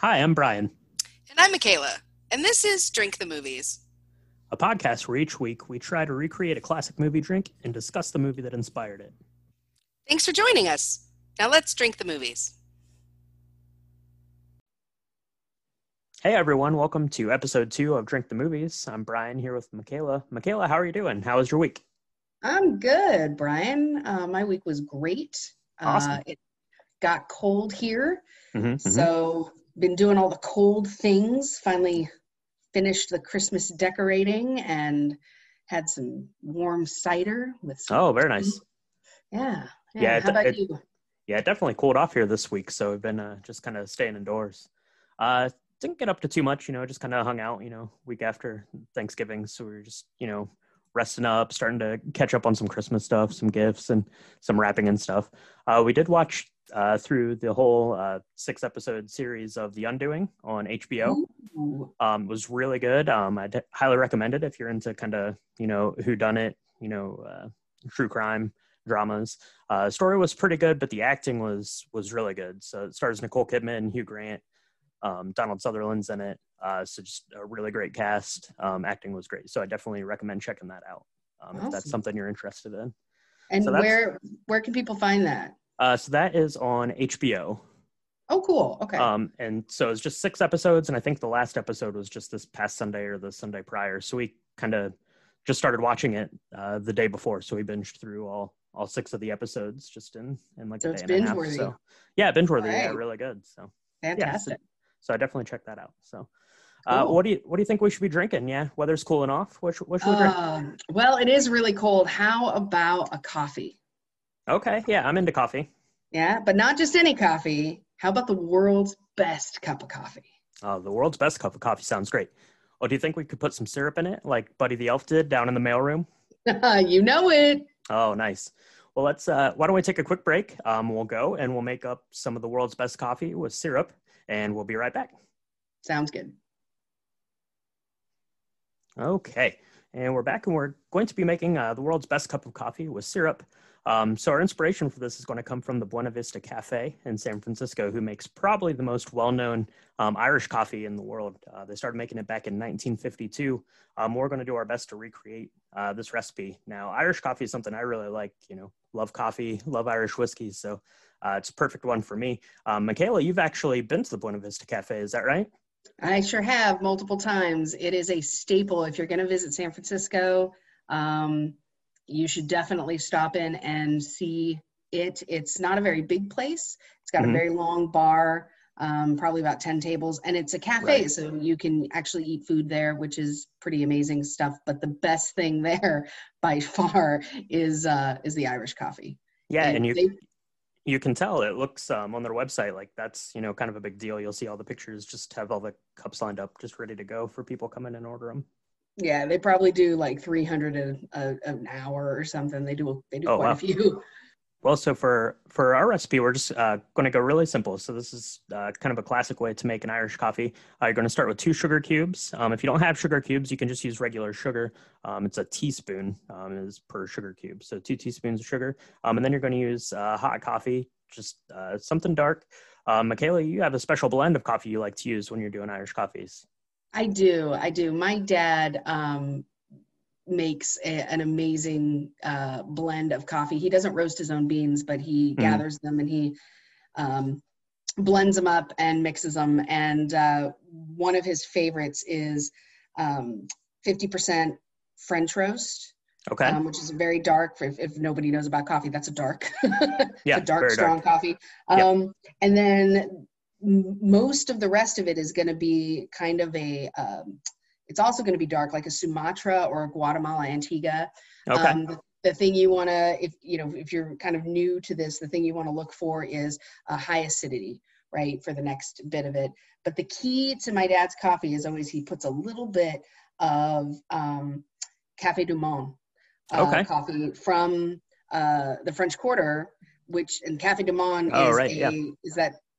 Hi, I'm Brian. And I'm Michaela. And this is Drink the Movies, a podcast where each week we try to recreate a classic movie drink and discuss the movie that inspired it. Thanks for joining us. Now let's drink the movies. Hey, everyone. Welcome to episode 2 of Drink the Movies. I'm Brian here with Michaela. Michaela, how are you doing? How was your week? I'm good, Brian. My week was great. Awesome. It got cold here, so... Been doing all the cold things, finally finished the Christmas decorating and had some warm cider with some very nice. Yeah. How about you? Yeah, it definitely cooled off here this week, so we've been just kind of staying indoors. Didn't get up to too much, just kind of hung out, week after Thanksgiving, so we were just, resting up, starting to catch up on some Christmas stuff, some gifts and some wrapping and stuff. We did watch through the whole 6-episode series of The Undoing on HBO. Was really good. I'd highly recommend it if you're into kind of, whodunit, true crime dramas. Story was pretty good, but the acting was really good. So it stars Nicole Kidman, Hugh Grant, Donald Sutherland's in it. So just a really great cast. Acting was great. So I definitely recommend checking that out if that's something you're interested in. And so where can people find that? So that is on HBO. Oh, cool. Okay. And so it's just 6 episodes. And I think the last episode was just this past Sunday or the Sunday prior. So we kind of just started watching it the day before. So we binged through all 6 of the episodes just in like a day and a half. So yeah, binge-worthy. Right. Yeah, really good. So fantastic. Yeah, so I definitely check that out. So cool. What do you think we should be drinking? Yeah, weather's cooling off. What should we drink? Well, it is really cold. How about a coffee? Okay, yeah, I'm into coffee. Yeah, but not just any coffee. How about the world's best cup of coffee? Oh, the world's best cup of coffee sounds great. Oh, do you think we could put some syrup in it, like Buddy the Elf did down in the mailroom? You know it. Oh, nice. Well, let's. Why don't we take a quick break? We'll go and we'll make up some of the world's best coffee with syrup, and we'll be right back. Sounds good. Okay, and we're back, and we're going to be making the world's best cup of coffee with syrup. So our inspiration for this is going to come from the Buena Vista Cafe in San Francisco, who makes probably the most well-known Irish coffee in the world. They started making it back in 1952. We're going to do our best to recreate this recipe. Now, Irish coffee is something I really like, love coffee, love Irish whiskey. So it's a perfect one for me. Michaela, you've actually been to the Buena Vista Cafe. Is that right? I sure have, multiple times. It is a staple. If you're going to visit San Francisco, you should definitely stop in and see it. It's not a very big place. It's got a very long bar, probably about 10 tables, and it's a cafe, right. So you can actually eat food there, which is pretty amazing stuff. But the best thing there by far is the Irish coffee. Yeah, and you can tell it looks on their website like that's kind of a big deal. You'll see all the pictures, just have all the cups lined up, just ready to go for people come in and order them. Yeah, they probably do like 300 an hour or something. They do quite a few. Well, so for our recipe, we're just going to go really simple. So this is kind of a classic way to make an Irish coffee. You're going to start with 2 sugar cubes. If you don't have sugar cubes, you can just use regular sugar. It's a teaspoon is per sugar cube. So 2 teaspoons of sugar. And then you're going to use hot coffee, just something dark. Michaela, you have a special blend of coffee you like to use when you're doing Irish coffees. I do. My dad makes an amazing blend of coffee. He doesn't roast his own beans, but he gathers them and he blends them up and mixes them. And one of his favorites is 50% French roast, which is very dark. If nobody knows about coffee, that's a dark, a dark, strong coffee. And then most of the rest of it is going to be kind of it's also going to be dark, like a Sumatra or a Guatemala Antigua. The thing you want to, if you're kind of new to this, the thing you want to look for is a high acidity, right, for the next bit of it. But the key to my dad's coffee is always he puts a little bit of Cafe du Monde coffee from the French Quarter, and Cafe du Monde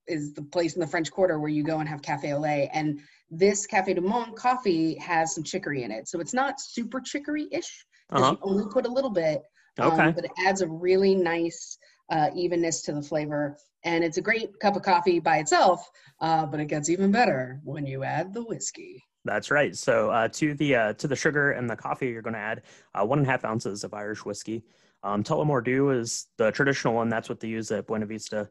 is the place in the French Quarter where you go and have cafe au lait. And this Cafe du Monde coffee has some chicory in it. So it's not super chicory-ish. You only put a little bit, but it adds a really nice evenness to the flavor. And it's a great cup of coffee by itself, but it gets even better when you add the whiskey. That's right. So to the sugar and the coffee, you're going to add 1.5 ounces of Irish whiskey. Tullamore Dew is the traditional one. That's what they use at Buena Vista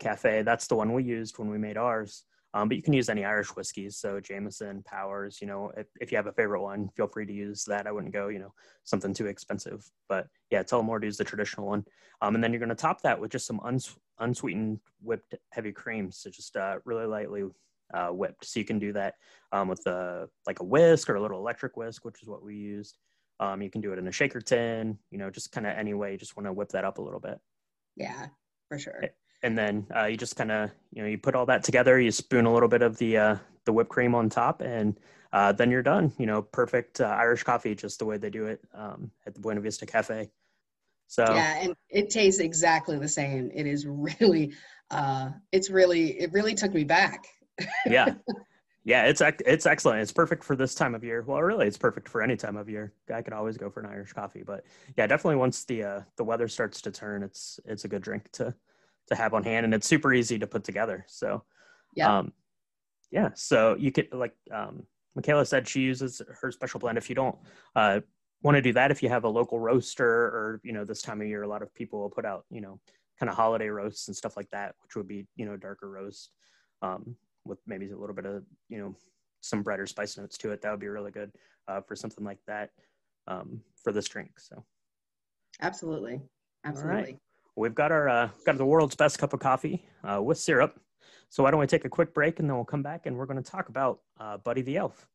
Cafe. That's the one we used when we made ours. But you can use any Irish whiskeys. So Jameson, Powers, you know, if you have a favorite one, feel free to use that. I wouldn't go, you know, something too expensive. But yeah, Tullamore Dew is the traditional one. And then you're going to top that with just some unsweetened whipped heavy cream. So just really lightly whipped. So you can do that with like a whisk or a little electric whisk, which is what we used. You can do it in a shaker tin, you know, just kind of any way. You just want to whip that up a little bit. Yeah, for sure. And then you just kind of, you know, you put all that together, you spoon a little bit of the whipped cream on top, and then you're done. You know, perfect Irish coffee, just the way they do it at the Buena Vista Cafe. So yeah, and it tastes exactly the same. It is really, it really took me back. Yeah. Yeah, it's excellent. It's perfect for this time of year. Well, really, it's perfect for any time of year. I could always go for an Irish coffee, but yeah, definitely once the weather starts to turn, it's a good drink to have on hand, and it's super easy to put together. So, yeah. So you could, like Michaela said, she uses her special blend. If you don't want to do that, if you have a local roaster, or, you know, this time of year, a lot of people will put out, you know, kind of holiday roasts and stuff like that, which would be, you know, darker roast with maybe a little bit of, you know, some brighter spice notes to it. That would be really good for something like that for this drink. So. Absolutely. Absolutely. All right. We've got our the world's best cup of coffee with syrup. So why don't we take a quick break, and then we'll come back and we're going to talk about Buddy the Elf.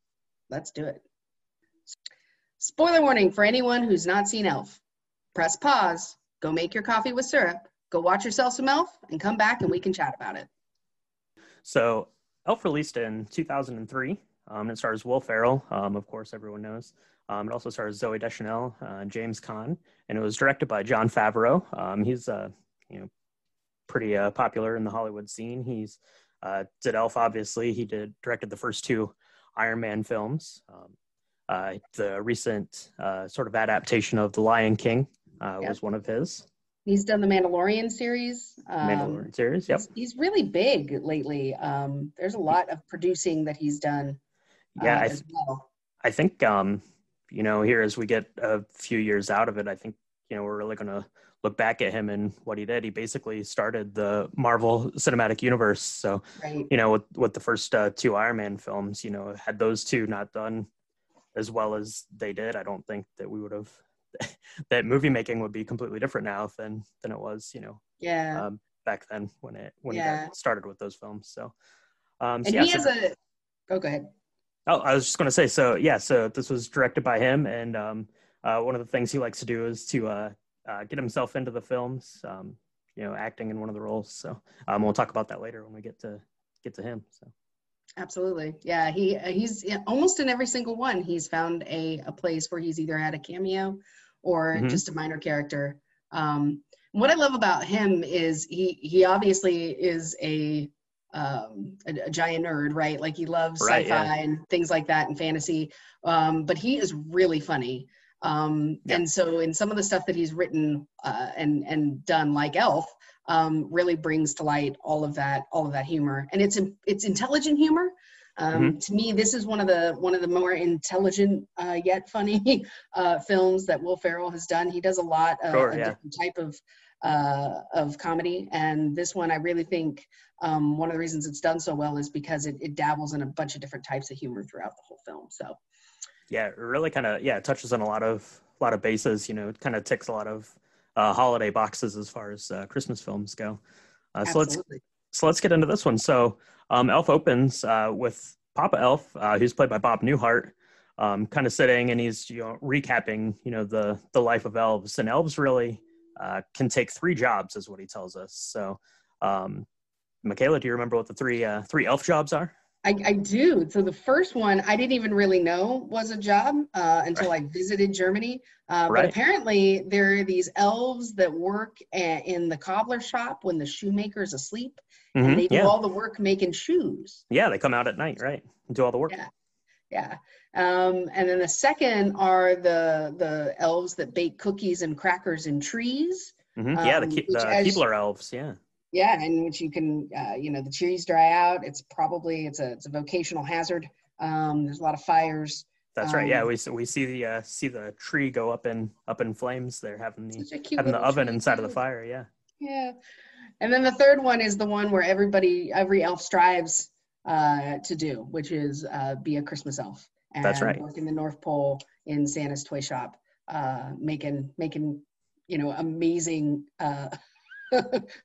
Let's do it. Spoiler warning for anyone who's not seen Elf. Press pause, go make your coffee with syrup, go watch yourself some Elf, and come back and we can chat about it. So Elf released in 2003. It stars Will Ferrell, of course, everyone knows. It also stars Zooey Deschanel, James Caan, and it was directed by Jon Favreau. He's you know, pretty popular in the Hollywood scene. He's did Elf, obviously. He directed the first two Iron Man films. The recent sort of adaptation of The Lion King was one of his. He's done the Mandalorian series. Yep. He's really big lately. There's a lot of producing that he's done. Yeah, as well. I think. You know, here as we get a few years out of it, I think, you know, we're really going to look back at him and what he did. He basically started the Marvel Cinematic Universe. So, right. You know, with the first two Iron Man films, you know, had those two not done as well as they did, I don't think that we would have, that movie making would be completely different now than it was, you know, back then when he got started with those films. So, go ahead. Oh, I was just going to say, so this was directed by him, and one of the things he likes to do is to get himself into the films, you know, acting in one of the roles. So we'll talk about that later when we get to him. So. Absolutely. Yeah, he's almost in every single one. He's found a place where he's either had a cameo or just a minor character. What I love about him is he obviously is a giant nerd, right? Like he loves sci-fi and things like that and fantasy. But he is really funny. And so in some of the stuff that he's written and done, like Elf, really brings to light all of that humor. And it's intelligent humor. To me, this is one of the more intelligent yet funny films that Will Ferrell has done. He does a lot of a different type of comedy, and this one I really think one of the reasons it's done so well is because it dabbles in a bunch of different types of humor throughout the whole film. So yeah, it really kind of touches on a lot of bases, you know. It kind of ticks a lot of holiday boxes as far as Christmas films go. So let's get into this one. So Elf opens with Papa Elf, who's played by Bob Newhart, kind of sitting, and he's, you know, recapping, you know, the life of elves. And elves really can take three jobs, is what he tells us. So, Michaela, do you remember what the three elf jobs are? I do. So the first one I didn't even really know was a job until I visited Germany. But apparently there are these elves that work in the cobbler shop when the shoemaker's asleep, and they do all the work making shoes. Yeah, they come out at night, right? And do all the work. Yeah. And then the second are the elves that bake cookies and crackers in trees. Mm-hmm. Yeah, the Keebler elves. Yeah. Yeah, and which you can, the trees dry out. It's a vocational hazard. There's a lot of fires. That's right. Yeah, we see the tree go up in flames. They're having the oven inside of the fire. Yeah. Yeah, and then the third one is the one where every elf strives to do, which is be a Christmas elf. And that's right. Work in the North Pole in Santa's toy shop, making amazing.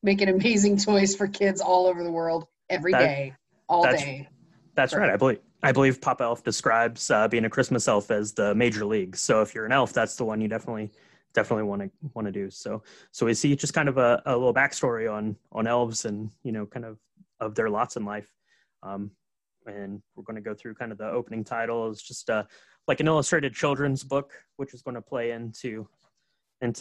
Making amazing toys for kids all over the world every day, all day. That's right. I believe Papa Elf describes being a Christmas elf as the major league. So if you're an elf, that's the one you definitely want to do. So we see just kind of a little backstory on elves and kind of their lots in life. And we're going to go through kind of the opening title. It's just like an illustrated children's book, which is going to play into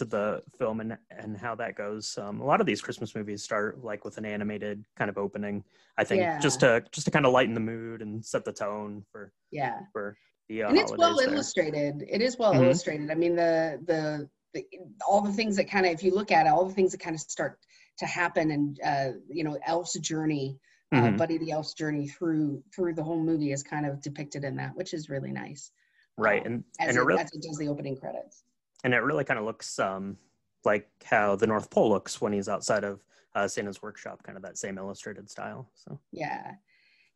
the film and how that goes. A lot of these Christmas movies start like with an animated kind of opening, I think, just to kind of lighten the mood and set the tone for the and it's well there. Illustrated. It is well mm-hmm. illustrated. I mean, the all the things that kind of, if you look at it, all the things that kind of start to happen and Elf's journey, mm-hmm. Buddy the Elf's journey through the whole movie is kind of depicted in that, which is really nice. Right, as it does the opening credits. And it really kind of looks like how the North Pole looks when he's outside of Santa's workshop, kind of that same illustrated style. So yeah,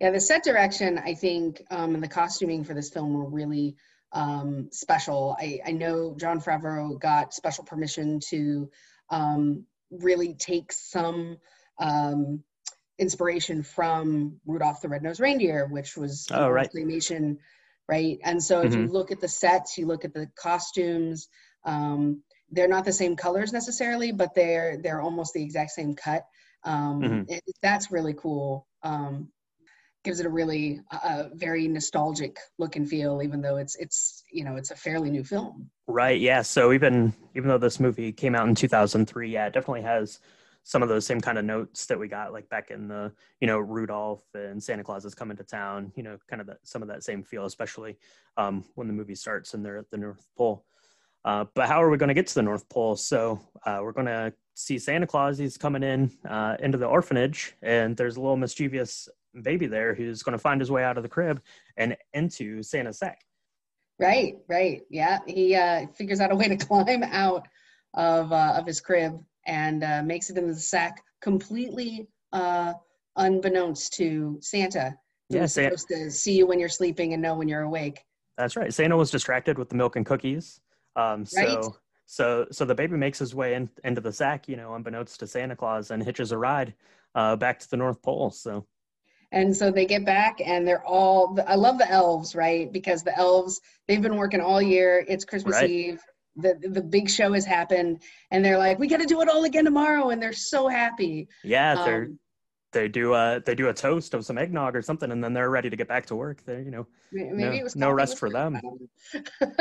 the set direction, I think, and the costuming for this film were really special. I know Jon Favreau got special permission to really take some inspiration from Rudolph the Red-Nosed Reindeer, which was claymation, right? And so if mm-hmm. you look at the sets, you look at the costumes. They're not the same colors necessarily, but they're almost the exact same cut. Mm-hmm. That's really cool. Gives it a really very nostalgic look and feel, even though it's a fairly new film. Right. Yeah. So even though this movie came out in 2003, yeah, it definitely has some of those same kind of notes that we got like back in the, Rudolph and Santa Claus is coming to town, kind of some of that same feel, especially when the movie starts and they're at the North Pole. But how are we going to get to the North Pole? So we're going to see Santa Claus. He's coming in into the orphanage, and there's a little mischievous baby there who's going to find his way out of the crib and into Santa's sack. Right. Yeah, he figures out a way to climb out of his crib and makes it into the sack completely unbeknownst to Santa. Supposed to see you when you're sleeping and know when you're awake. That's right. Santa was distracted with the milk and cookies. So the baby makes his way into the sack, unbeknownst to Santa Claus, and hitches a ride back to the North Pole. So they get back, and they're all. I love the elves, right? Because the elves, they've been working all year. It's Christmas Eve. The big show has happened, and they're like, we got to do it all again tomorrow, and they're so happy. Yeah, they do a toast of some eggnog or something, and then they're ready to get back to work. They're no rest for them.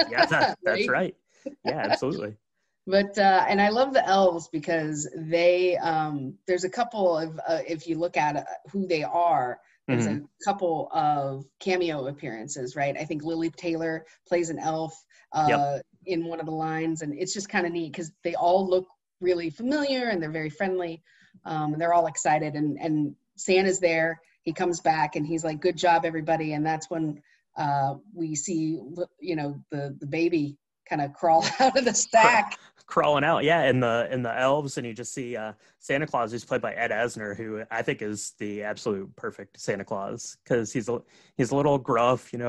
Yeah, that's right. Yeah, absolutely. But and I love the elves because they there's a couple of if you look at who they are, there's mm-hmm. a couple of cameo appearances, right? I think Lily Taylor plays an elf in one of the lines, and it's just kind of neat because they all look really familiar and they're very friendly. And they're all excited, and Santa's there. He comes back and he's like, "Good job, everybody!" And that's when we see, the baby kind of crawl out of the sack, crawling out, yeah. In the elves, and you just see Santa Claus, who's played by Ed Asner, who I think is the absolute perfect Santa Claus because he's a little gruff, kind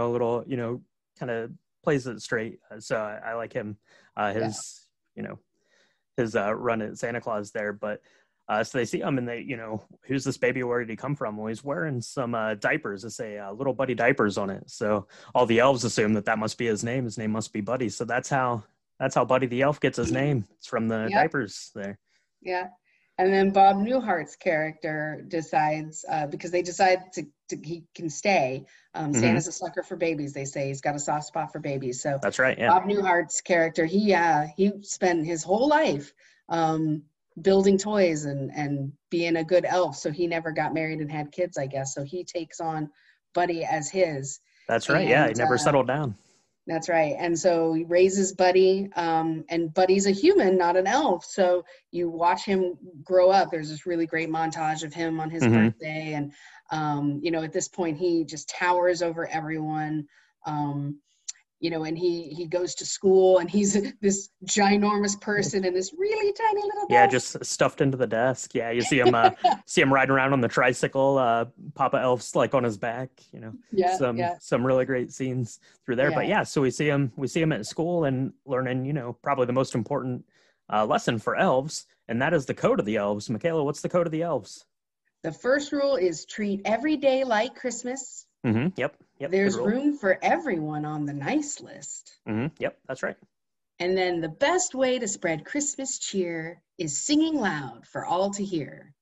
of plays it straight. So I like him. His run at Santa Claus there, but. So they see him and they, who's this baby? Where did he come from? Well, he's wearing some diapers that say Little Buddy Diapers on it. So all the elves assume that must be his name. His name must be Buddy. So that's how Buddy the Elf gets his name. It's from the diapers there. Yeah. And then Bob Newhart's character decides, because they decide he can stay. Santa's mm-hmm. a sucker for babies, they say. He's got a soft spot for babies. So that's right. Yeah. Bob Newhart's character, he spent his whole life building toys and being a good elf, so he never got married and had kids, I guess, so he takes on Buddy as his. That's right. He never settled down. That's right. And so he raises Buddy, and Buddy's a human, not an elf. So you watch him grow up. There's this really great montage of him on his birthday. And, you know, at this point, he just towers over everyone. You know, and he goes to school, and he's this ginormous person and this really tiny little guy. Yeah, just stuffed into the desk. Yeah, you see him riding around on the tricycle. Papa Elf's like on his back. You know, some really great scenes through there. Yeah. But yeah, so we see him at school and learning, you know, probably the most important lesson for elves, and that is the code of the elves. Michaela, what's the code of the elves? The first rule is treat every day like Christmas. Mm-hmm. Yep. There's room for everyone on the nice list. Mm-hmm. Yep, that's right. And then the best way to spread Christmas cheer is singing loud for all to hear.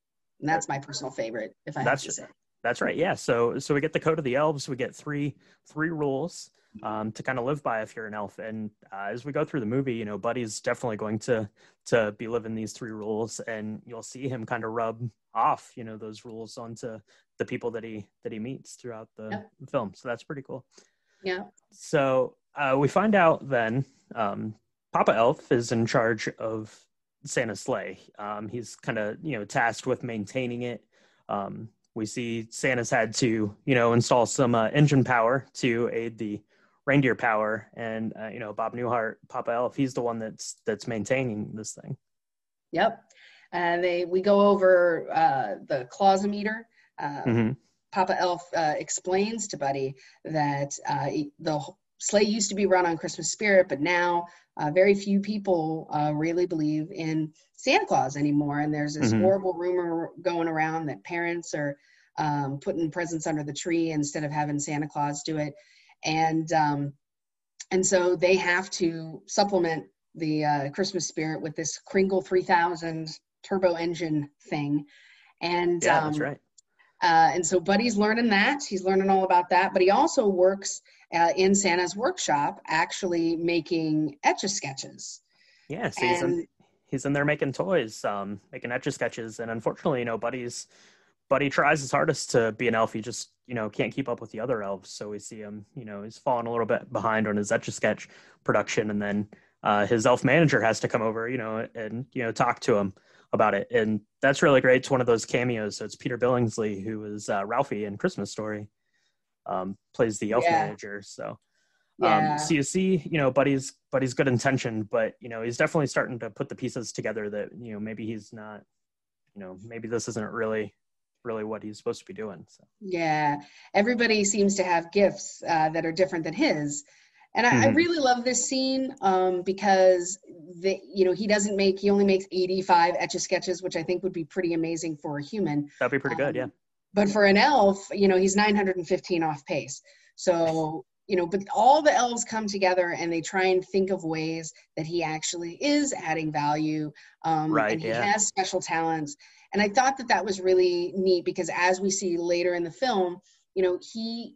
And that's my personal favorite, if I have to say. That's right. Yeah. So we get the code of the elves. We get three rules to kind of live by if you're an elf. And as we go through the movie, you know, Buddy's definitely going to be living these three rules, and you'll see him kind of rub off, you know, those rules onto the people that he meets throughout the film. So that's pretty cool. Yeah. So we find out then Papa Elf is in charge of Santa's sleigh. He's kind of, you know, tasked with maintaining it. We see Santa's had to, you know, install some engine power to aid the reindeer power, and you know, Bob Newhart, Papa Elf, he's the one that's maintaining this thing. Yep. And we go over the clausometer. Papa Elf explains to Buddy that the sleigh used to be run on Christmas spirit, but now very few people really believe in Santa Claus anymore. And there's this horrible rumor going around that parents are putting presents under the tree instead of having Santa Claus do it. And so they have to supplement the Christmas spirit with this Kringle 3000 turbo engine thing. And yeah, that's right. And so Buddy's learning that. He's learning all about that. But he also works in Santa's workshop, actually making Etch-A-Sketches. Yes, and he's in there making toys, making Etch-A-Sketches. And unfortunately, you know, Buddy tries his hardest to be an elf. He just, you know, can't keep up with the other elves. So we see him, you know, he's falling a little bit behind on his Etch-A-Sketch production. And then his elf manager has to come over, you know, and, you know, talk to him about it. And that's really great. It's one of those cameos. So it's Peter Billingsley, who is Ralphie in Christmas Story, plays the elf manager. So so you see, you know, Buddy's good intention, but, you know, he's definitely starting to put the pieces together that, you know, maybe he's not, you know, maybe this isn't really what he's supposed to be doing. So. Yeah. Everybody seems to have gifts that are different than his. And I really love this scene because, you know, he only makes 85 Etch-A-Sketches, which I think would be pretty amazing for a human. That'd be pretty good, yeah. But for an elf, you know, he's 915 off pace. So, you know, but all the elves come together and they try and think of ways that he actually is adding value. Right, and he has special talents. And I thought that was really neat because as we see later in the film, you know, he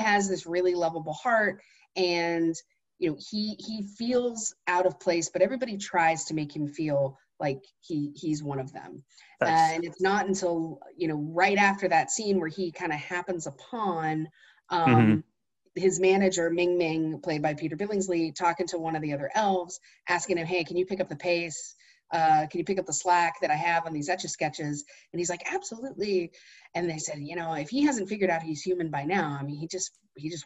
has this really lovable heart. And, you know, he feels out of place, but everybody tries to make him feel like he's one of them. And it's not until, you know, right after that scene where he kind of happens upon his manager, Ming Ming, played by Peter Billingsley, talking to one of the other elves, asking him, hey, can you pick up the pace? Can you pick up the slack that I have on these Etch-A-Sketches? And he's like, absolutely. And they said, you know, if he hasn't figured out he's human by now, I mean, he just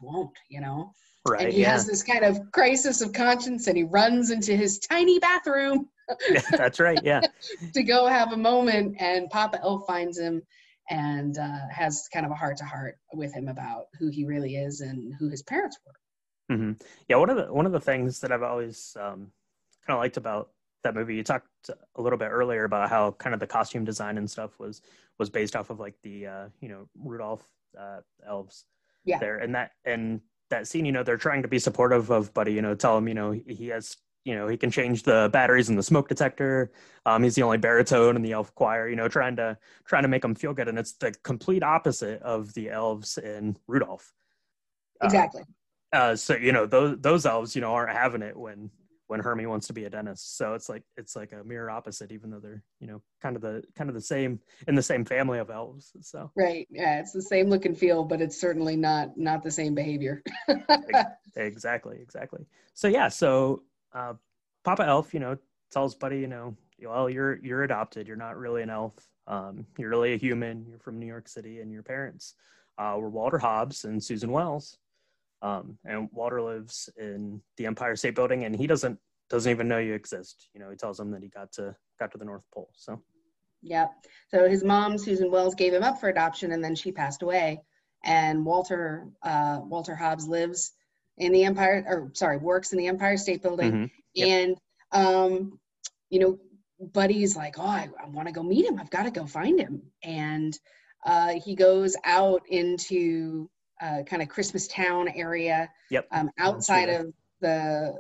won't, you know. Right, and he has this kind of crisis of conscience, and he runs into his tiny bathroom. Yeah, that's right, yeah. To go have a moment, and Papa Elf finds him and has kind of a heart-to-heart with him about who he really is and who his parents were. Mm-hmm. Yeah, one of the things that I've always kind of liked about that movie, you talked a little bit earlier about how kind of the costume design and stuff was based off of like the you know, Rudolph elves there, and that scene, you know, they're trying to be supportive of Buddy, you know, tell him, you know, he has, you know, he can change the batteries in the smoke detector. He's the only baritone in the elf choir, you know, trying to make him feel good. And it's the complete opposite of the elves in Rudolph. Exactly. So, you know, those elves, you know, aren't having it when when Hermie wants to be a dentist. So it's like a mirror opposite, even though they're, you know, kind of the same, in the same family of elves. So right, yeah, it's the same look and feel, but it's certainly not the same behavior. Exactly. So yeah, so Papa Elf, you know, tells Buddy, you know, well, you're adopted. You're not really an elf. You're really a human. You're from New York City, and your parents were Walter Hobbs and Susan Wells. And Walter lives in the Empire State Building, and he doesn't even know you exist. You know, he tells him that he got to the North Pole. So, yeah. So his mom, Susan Wells, gave him up for adoption, and then she passed away. And Walter Hobbs lives in the Empire, works in the Empire State Building, mm-hmm. Yep. And you know, Buddy's like, oh, I want to go meet him. I've got to go find him. And he goes out into kind of Christmas Town area, yep. Outside of the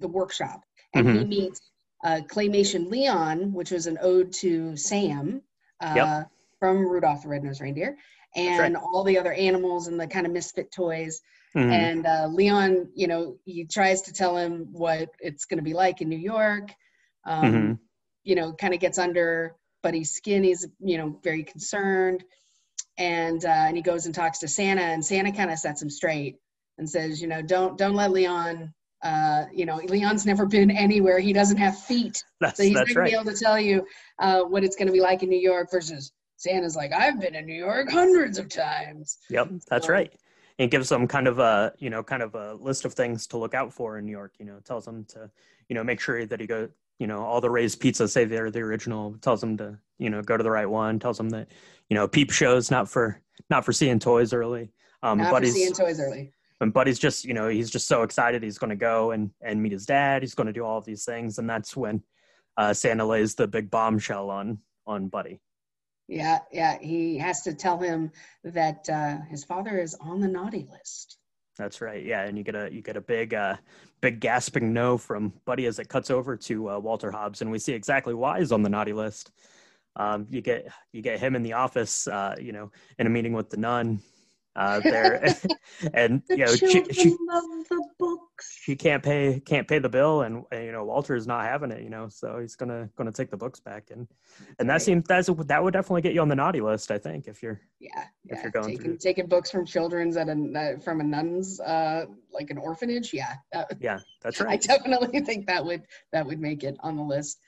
workshop. And mm-hmm. he meets Claymation Leon, which was an ode to Sam yep. from Rudolph the Red-Nosed Reindeer, and right. all the other animals and the kind of misfit toys. Mm-hmm. And Leon, you know, he tries to tell him what it's going to be like in New York. Mm-hmm. You know, kind of gets under Buddy's skin. He's, you know, very concerned, and he goes and talks to Santa, and Santa kind of sets him straight and says, you know, don't let Leon, you know, Leon's never been anywhere. He doesn't have feet, so he's not gonna be able to tell you what it's gonna be like in New York. Versus Santa's like, I've been in New York hundreds of times. Yep, that's right. And gives them kind of a list of things to look out for in New York. You know, tells them to, you know, make sure that he goes. You know, all the Ray's pizzas say they're the original, tells them to, you know, go to the right one, tells them that, you know, peep shows not for seeing toys early. Buddy's, for seeing toys early. And Buddy's just, you know, he's just so excited. He's going to go and meet his dad. He's going to do all of these things. And that's when Santa lays the big bombshell on Buddy. Yeah. Yeah. He has to tell him that his father is on the naughty list. That's right. Yeah. And you get a big gasping no from Buddy as it cuts over to Walter Hobbs. And we see exactly why he's on the naughty list. You get him in the office, you know, in a meeting with the nun there. And, you know, she love the books. She can't pay the bill. And, you know, Walter is not having it, you know, so he's going to take the books back. And that right. that would definitely get you on the naughty list, I think, if you're. Yeah. If you're going taking books from children's at from a nun's, like an orphanage. Yeah. Yeah, that's right. I definitely think that would make it on the list.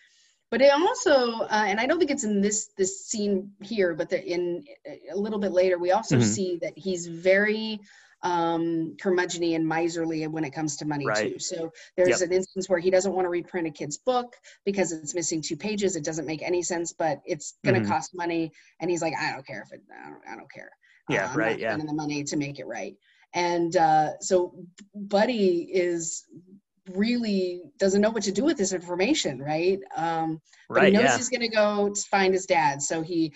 But it also, and I don't think it's in this scene here, but in a little bit later, we also mm-hmm. see that he's very curmudgeony and miserly when it comes to money right. too. So there's yep. an instance where he doesn't want to reprint a kid's book because it's missing 2 pages. It doesn't make any sense, but it's going to mm-hmm. cost money. And he's like, I don't care. Yeah, I'm right. Yeah, the money to make it right. And so Buddy is. Really doesn't know what to do with this information, right? But he knows yeah. he's going to go to find his dad. So he,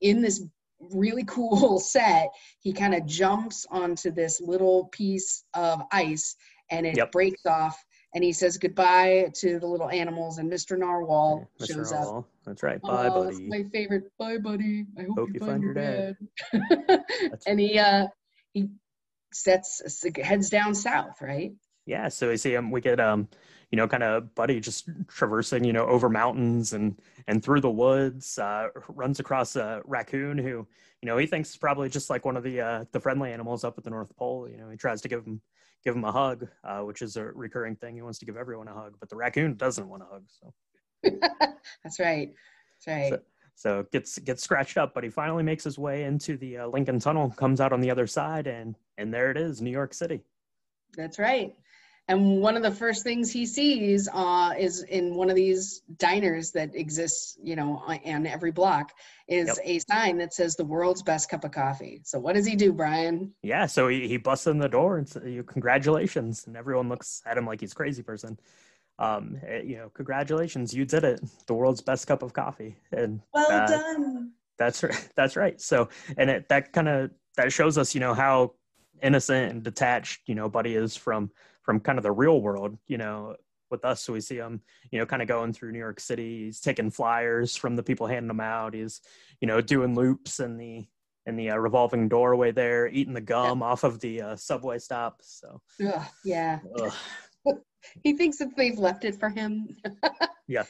in this really cool set, he kind of jumps onto this little piece of ice and it yep. breaks off. And he says goodbye to the little animals, and Mr. Narwhal shows up. That's right. Bye, buddy. That's my favorite. Bye, buddy. I hope you find your dad. And he heads down south, right? Yeah, so we see him. We get, you know, kind of Buddy just traversing, you know, over mountains and through the woods. Runs across a raccoon who, you know, he thinks is probably just like one of the friendly animals up at the North Pole. You know, he tries to give him a hug, which is a recurring thing. He wants to give everyone a hug, but the raccoon doesn't want a hug. So that's right. That's right. So gets scratched up, but he finally makes his way into the Lincoln Tunnel. Comes out on the other side, and there it is, New York City. That's right. And one of the first things he sees is in one of these diners that exists, you know, on every block is yep. a sign that says the world's best cup of coffee. So what does he do, Brian? Yeah, so he busts in the door and says, congratulations. And everyone looks at him like he's a crazy person. You know, congratulations, you did it. The world's best cup of coffee. And well done. That's right. So, and that shows us, you know, how innocent and detached, you know, Buddy is from kind of the real world, you know, with us. So we see him, you know, kind of going through New York City. He's taking flyers from the people handing them out. He's, you know, doing loops in the revolving doorway there, eating the gum yeah. off of the subway stop. So, yeah. He thinks if they've left it for him. Yeah.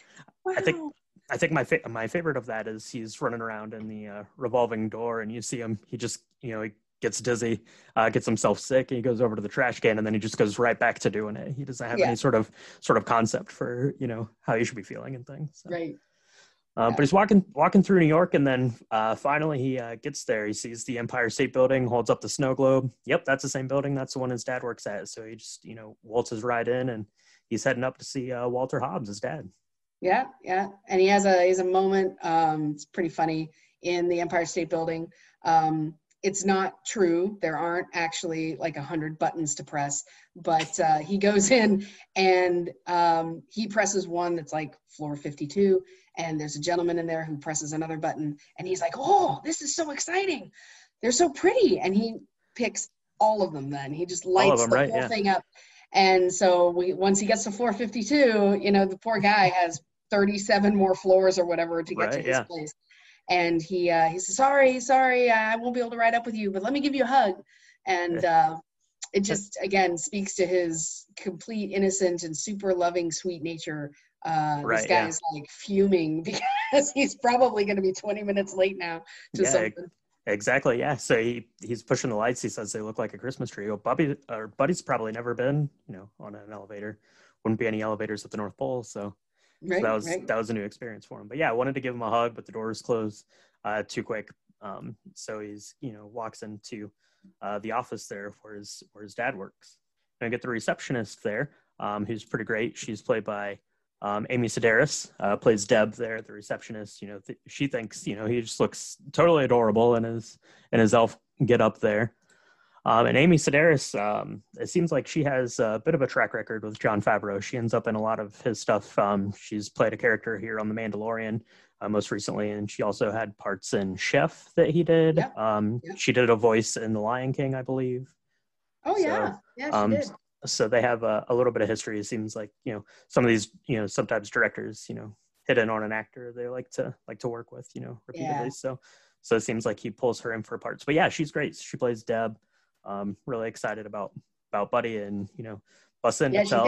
Wow. I think my favorite of that is he's running around in the revolving door, and you see him. He just, he gets dizzy, gets himself sick, and he goes over to the trash can, and then he just goes right back to doing it. He doesn't have any sort of concept for how you should be feeling and things. So. Right. But he's walking through New York, and then finally he gets there. He sees the Empire State Building, holds up the snow globe. Yep, that's the same building. That's the one his dad works at. So he just, waltzes right in, and he's heading up to see Walter Hobbs, his dad. Yeah, yeah. And he has a moment, it's pretty funny, in the Empire State Building. It's not true. There aren't actually like 100 buttons to press, but he goes in and he presses one that's like floor 52. And there's a gentleman in there who presses another button, and he's like, oh, this is so exciting. They're so pretty. And he picks all of them then. He just lights the whole thing up. And so once he gets to floor 52, the poor guy has 37 more floors or whatever to get to his place. And he says, sorry, I won't be able to ride up with you, but let me give you a hug. And it just, again, speaks to his complete innocent and super loving, sweet nature. This guy is like fuming because he's probably going to be 20 minutes late now to something. Exactly. Yeah. So he's pushing the lights. He says they look like a Christmas tree. Oh, Buddy's probably never been, on an elevator. Wouldn't be any elevators at the North Pole. So, that was a new experience for him. But yeah, I wanted to give him a hug, but the doors closed too quick. So he's walks into the office there where his dad works. And I get the receptionist there, who's pretty great. She's played by Amy Sedaris, plays Deb there, the receptionist. She thinks he just looks totally adorable in his elf get up there. And Amy Sedaris, it seems like she has a bit of a track record with Jon Favreau. She ends up in a lot of his stuff. She's played a character here on The Mandalorian most recently, and she also had parts in Chef that he did. Yeah. She did a voice in The Lion King, I believe. Oh yeah, she did. So they have a little bit of history. It seems like, some of these, sometimes directors, hit in on an actor they like to work with, repeatedly. Yeah. So it seems like he pulls her in for parts. But yeah, she's great. She plays Deb. Really excited about Buddy and, bust in to tell.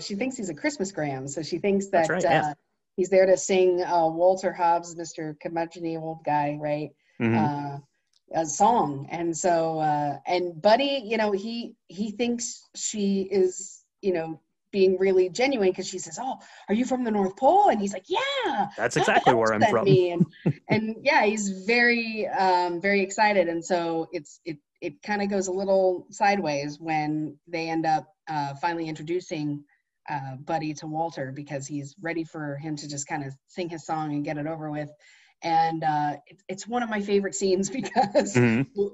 She thinks he's a Christmas Graham. So she thinks that he's there to sing Walter Hobbs, Mr. Curmudgeony Old Guy, right? Mm-hmm. A song. And so and Buddy, he thinks she is being really genuine, because she says, oh, are you from the North Pole? And he's like, yeah, that's exactly where I'm from. And yeah, he's very very excited. And so it kind of goes a little sideways when they end up finally introducing Buddy to Walter, because he's ready for him to just kind of sing his song and get it over with. And it's one of my favorite scenes, because, mm-hmm.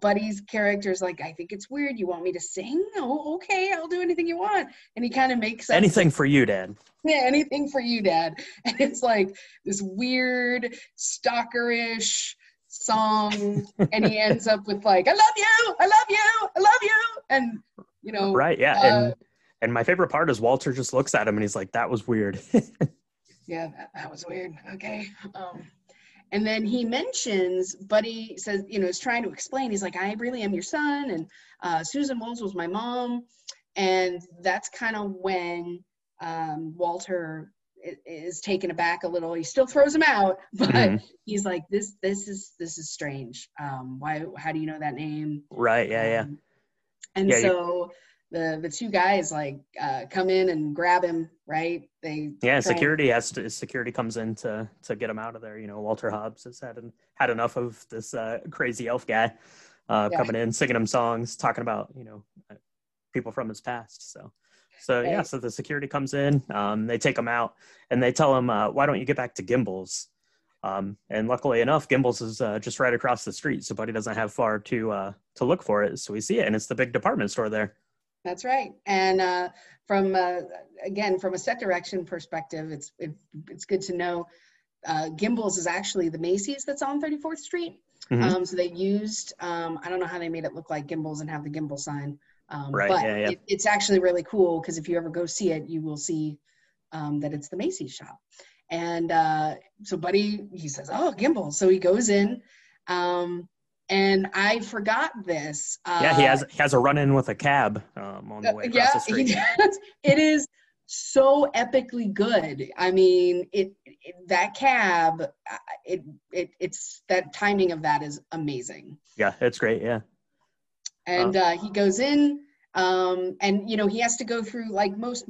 Buddy's character's like, I think it's weird. You want me to sing? Oh, okay, I'll do anything you want. And he kind of makes up. Anything for you, Dad. Yeah, anything for you, Dad. And it's like this weird, stalkerish song. And he ends up with like, I love you, I love you, I love you. And, Right, yeah. And my favorite part is Walter just looks at him and he's like, that was weird. Yeah, that was weird. Okay. And then he mentions, Buddy says, is trying to explain. He's like, I really am your son. And Susan Wells was my mom. And that's kind of when Walter is taken aback a little. He still throws him out, but mm-hmm. he's like, this is strange. How do you know that name? Right. Yeah. And so the two guys like come in and grab him, right? Security comes in to get him out of there. Walter Hobbs has had enough of this crazy elf guy coming in, singing him songs, talking about people from his past. So the security comes in, they take him out, and they tell him, why don't you get back to Gimbels? And luckily enough, Gimbels is just right across the street, so Buddy doesn't have far to look for it. So we see it, and it's the big department store there. That's right. And from a set direction perspective, it's good to know Gimbels is actually the Macy's that's on 34th Street. Mm-hmm. So they used, I don't know how they made it look like Gimbels and have the Gimbel sign. It's actually really cool, because if you ever go see it, you will see that it's the Macy's shop. And so Buddy, he says, oh, Gimbels. So he goes in And I forgot this. Yeah, he has a run-in with a cab on the way across the street. It is so epically good. I mean, it's that timing of that is amazing. Yeah, it's great. Yeah. And he goes in, and he has to go through like most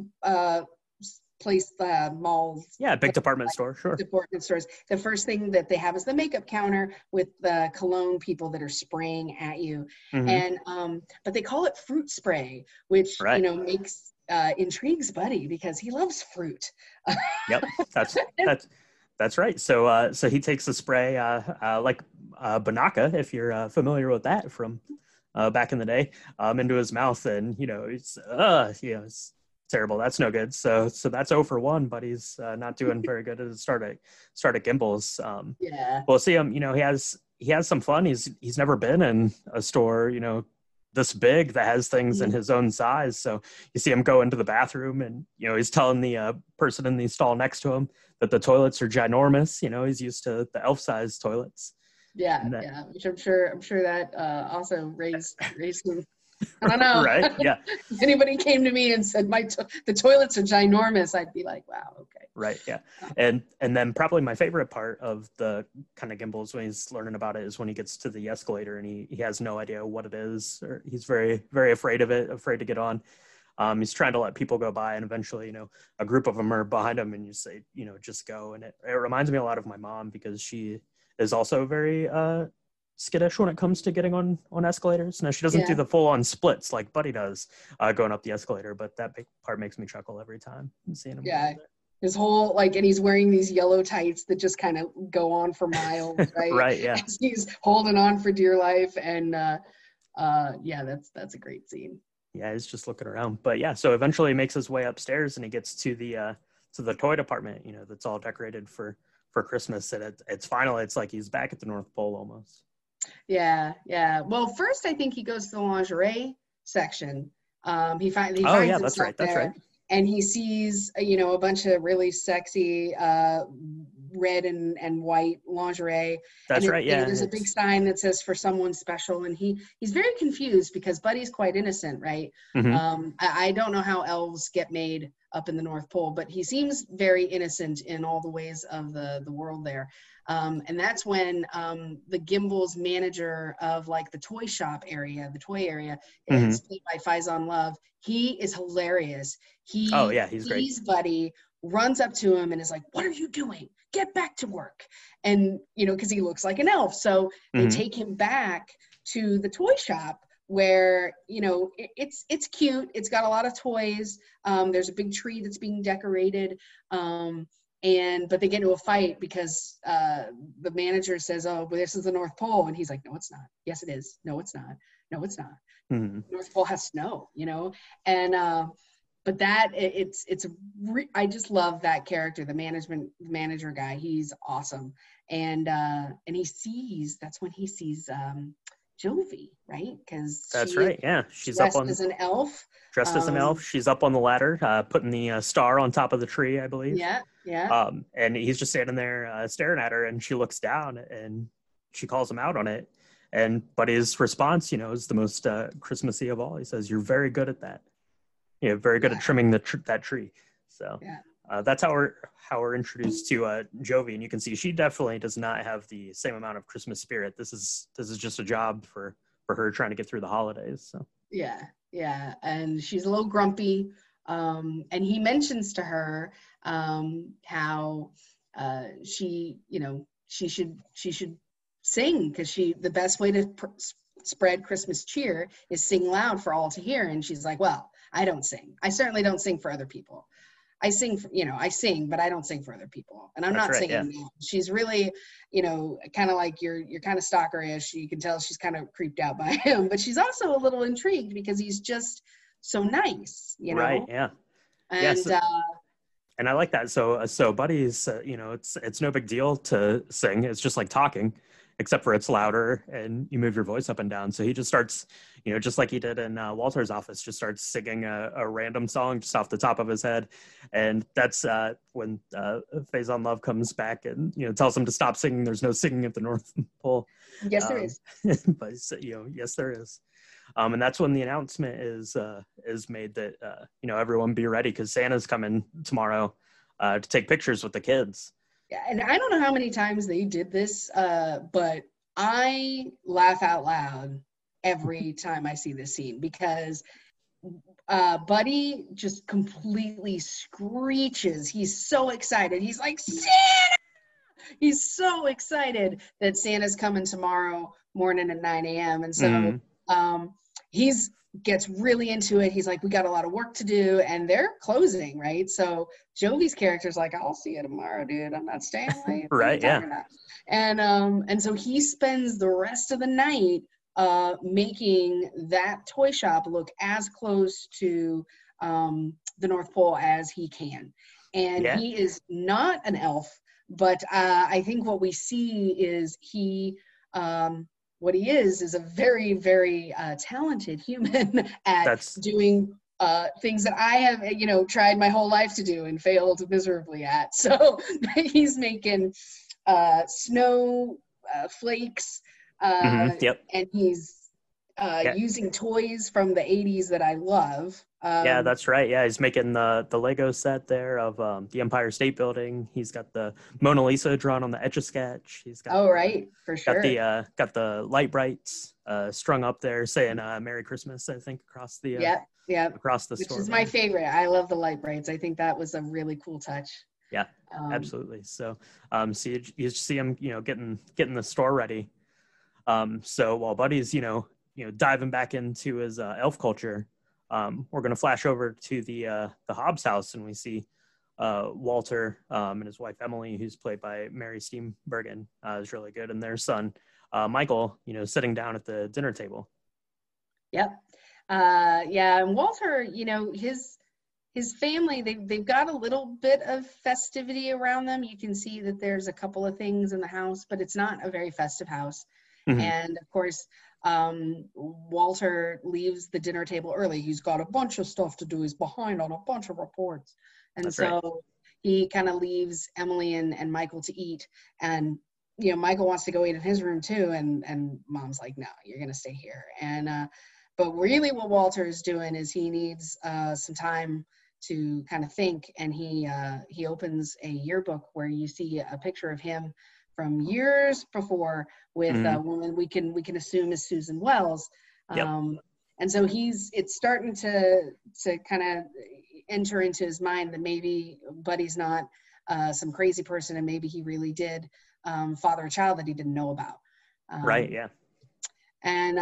malls. Yeah, big department store, sure. Department stores. The first thing that they have is the makeup counter with the cologne people that are spraying at you, mm-hmm. and but they call it fruit spray, which right. Makes intrigues Buddy because he loves fruit. Yep, that's right. So so he takes the spray like Banaka, if you're familiar with that from back in the day, into his mouth, and it's terrible. That's no good. So that's 0 for 1, but he's not doing very good at the start at Gimbels. Yeah. We'll see him. He has some fun. He's never been in a store this big that has things in his own size. So you see him go into the bathroom, and he's telling the person in the stall next to him that the toilets are ginormous. He's used to the elf size toilets. Yeah, which I'm sure that also raised him. I don't know. Right? Yeah. If anybody came to me and said the toilets are ginormous, I'd be like, wow, okay. Right. Yeah. And then probably my favorite part of the kind of Gimbels when he's learning about it is when he gets to the escalator and he has no idea what it is, or he's very, very afraid of it, afraid to get on. He's trying to let people go by, and eventually, a group of them are behind him, and you say, just go. And it reminds me a lot of my mom, because she is also very skittish when it comes to getting on escalators. Now, she doesn't do the full-on splits like Buddy does going up the escalator, but that big part makes me chuckle every time I'm seeing him. Yeah, his whole, and he's wearing these yellow tights that just kind of go on for miles, right? Right, yeah. As he's holding on for dear life, and that's a great scene. Yeah, he's just looking around. But yeah, so eventually he makes his way upstairs, and he gets to the toy department, that's all decorated for Christmas, and it's like he's back at the North Pole almost. Yeah. Well, first I think he goes to the lingerie section. He finds himself there, and he sees a bunch of really sexy red and white lingerie. There's a big sign that says for someone special, and he's very confused because Buddy's quite innocent, right? Mm-hmm. I don't know how elves get made up in the North Pole, but he seems very innocent in all the ways of the world there. And that's when the Gimbels manager of the toy shop area, the toy area, mm-hmm. is played by Faison Love. He is hilarious. He's great. He's Buddy, runs up to him and is like, what are you doing? Get back to work. And, because he looks like an elf. So they mm-hmm. take him back to the toy shop, where it's cute. It's got a lot of toys. There's a big tree that's being decorated, but they get into a fight because the manager says, oh, but this is the North Pole, and he's like, no, it's not. Yes, it is. No, it's not. No, it's not. Mm-hmm. North Pole has snow, and but that I just love that character, the manager guy. He's awesome. And that's when he sees Jovie, right? Because that's right. Yeah, she's dressed as an elf. She's up on the ladder, putting the star on top of the tree, I believe. Yeah. And he's just standing there staring at her, and she looks down, and she calls him out on it. And Buddy's response, is the most Christmassy of all. He says, "You're very good at that. You're very good at trimming that tree." So. Yeah. That's how we're introduced to Jovie, and you can see she definitely does not have the same amount of Christmas spirit. This is just a job for her trying to get through the holidays. So yeah, and she's a little grumpy. And he mentions to her how she should sing, because the best way to spread Christmas cheer is sing loud for all to hear. And she's like, well, I don't sing. I certainly don't sing for other people. I sing, but I don't sing for other people. And I'm That's not right, singing. Yeah. She's really, kind of like you're kind of stalkerish. You can tell she's kind of creeped out by him, but she's also a little intrigued because he's just so nice, Right. Yeah. And, and I like that. So Buddy's, it's no big deal to sing. It's just like talking. except for it's louder and you move your voice up and down. So he just starts, you know, just like he did in Walter's office, just starts singing a random song just off the top of his head. And that's when Faison Love comes back and, you know, tells him to stop singing. There's no singing at the North Pole. Yes, there is. But, you know, yes, there is. And that's when the announcement is made that, you know, everyone be ready because Santa's coming tomorrow to take pictures with the kids. Yeah, and I don't know how many times they did this, but I laugh out loud every time I see this scene because Buddy just completely screeches. He's so excited. He's like, Santa! He's so excited that Santa's coming tomorrow morning at 9 a.m. And so he's gets really into it. He's like, we got a lot of work to do, and they're closing, right? So Jovie's character's like, I'll see you tomorrow, dude. I'm not staying late. Right, yeah. And so he spends the rest of the night making that toy shop look as close to the North Pole as he can. And yeah. He is not an elf, but I think what we see is what he is a very, very talented human at doing things that I have, you know, tried my whole life to do and failed miserably at. So he's making snow flakes and he's using toys from the 80s that I love. Yeah, that's right. Yeah, he's making the Lego set there of the Empire State Building. He's got the Mona Lisa drawn on the Etch-A-Sketch. He's got got the Lightbrights strung up there saying Merry Christmas, I think, across the across the store. Which is my favorite. I love the Lightbrights. I think that was a really cool touch. Yeah, absolutely. So, so you see him, you know, getting the store ready. So while Buddy's, you know, diving back into his elf culture. We're going to flash over to the Hobbs house, and we see Walter and his wife Emily, who's played by Mary Steenburgen, is really good, and their son Michael, you know, sitting down at the dinner table. Yep, yeah, and Walter, you know, his family, they've got a little bit of festivity around them. You can see that there's a couple of things in the house, but it's not a very festive house. Mm-hmm. And of course, Walter leaves the dinner table early. He's got a bunch of stuff to do. He's behind on a bunch of reports. And that's so right. He kind of leaves Emily and Michael to eat. And, you know, Michael wants to go eat in his room too. And Mom's like, no, you're going to stay here. And, but really what Walter is doing is he needs some time to kind of think. And he opens a yearbook where you see a picture of him from years before with a woman we can assume is Susan Wells. And so it's starting to kind of enter into his mind that maybe Buddy's not some crazy person, and maybe he really did father a child that he didn't know about. Right. Yeah. And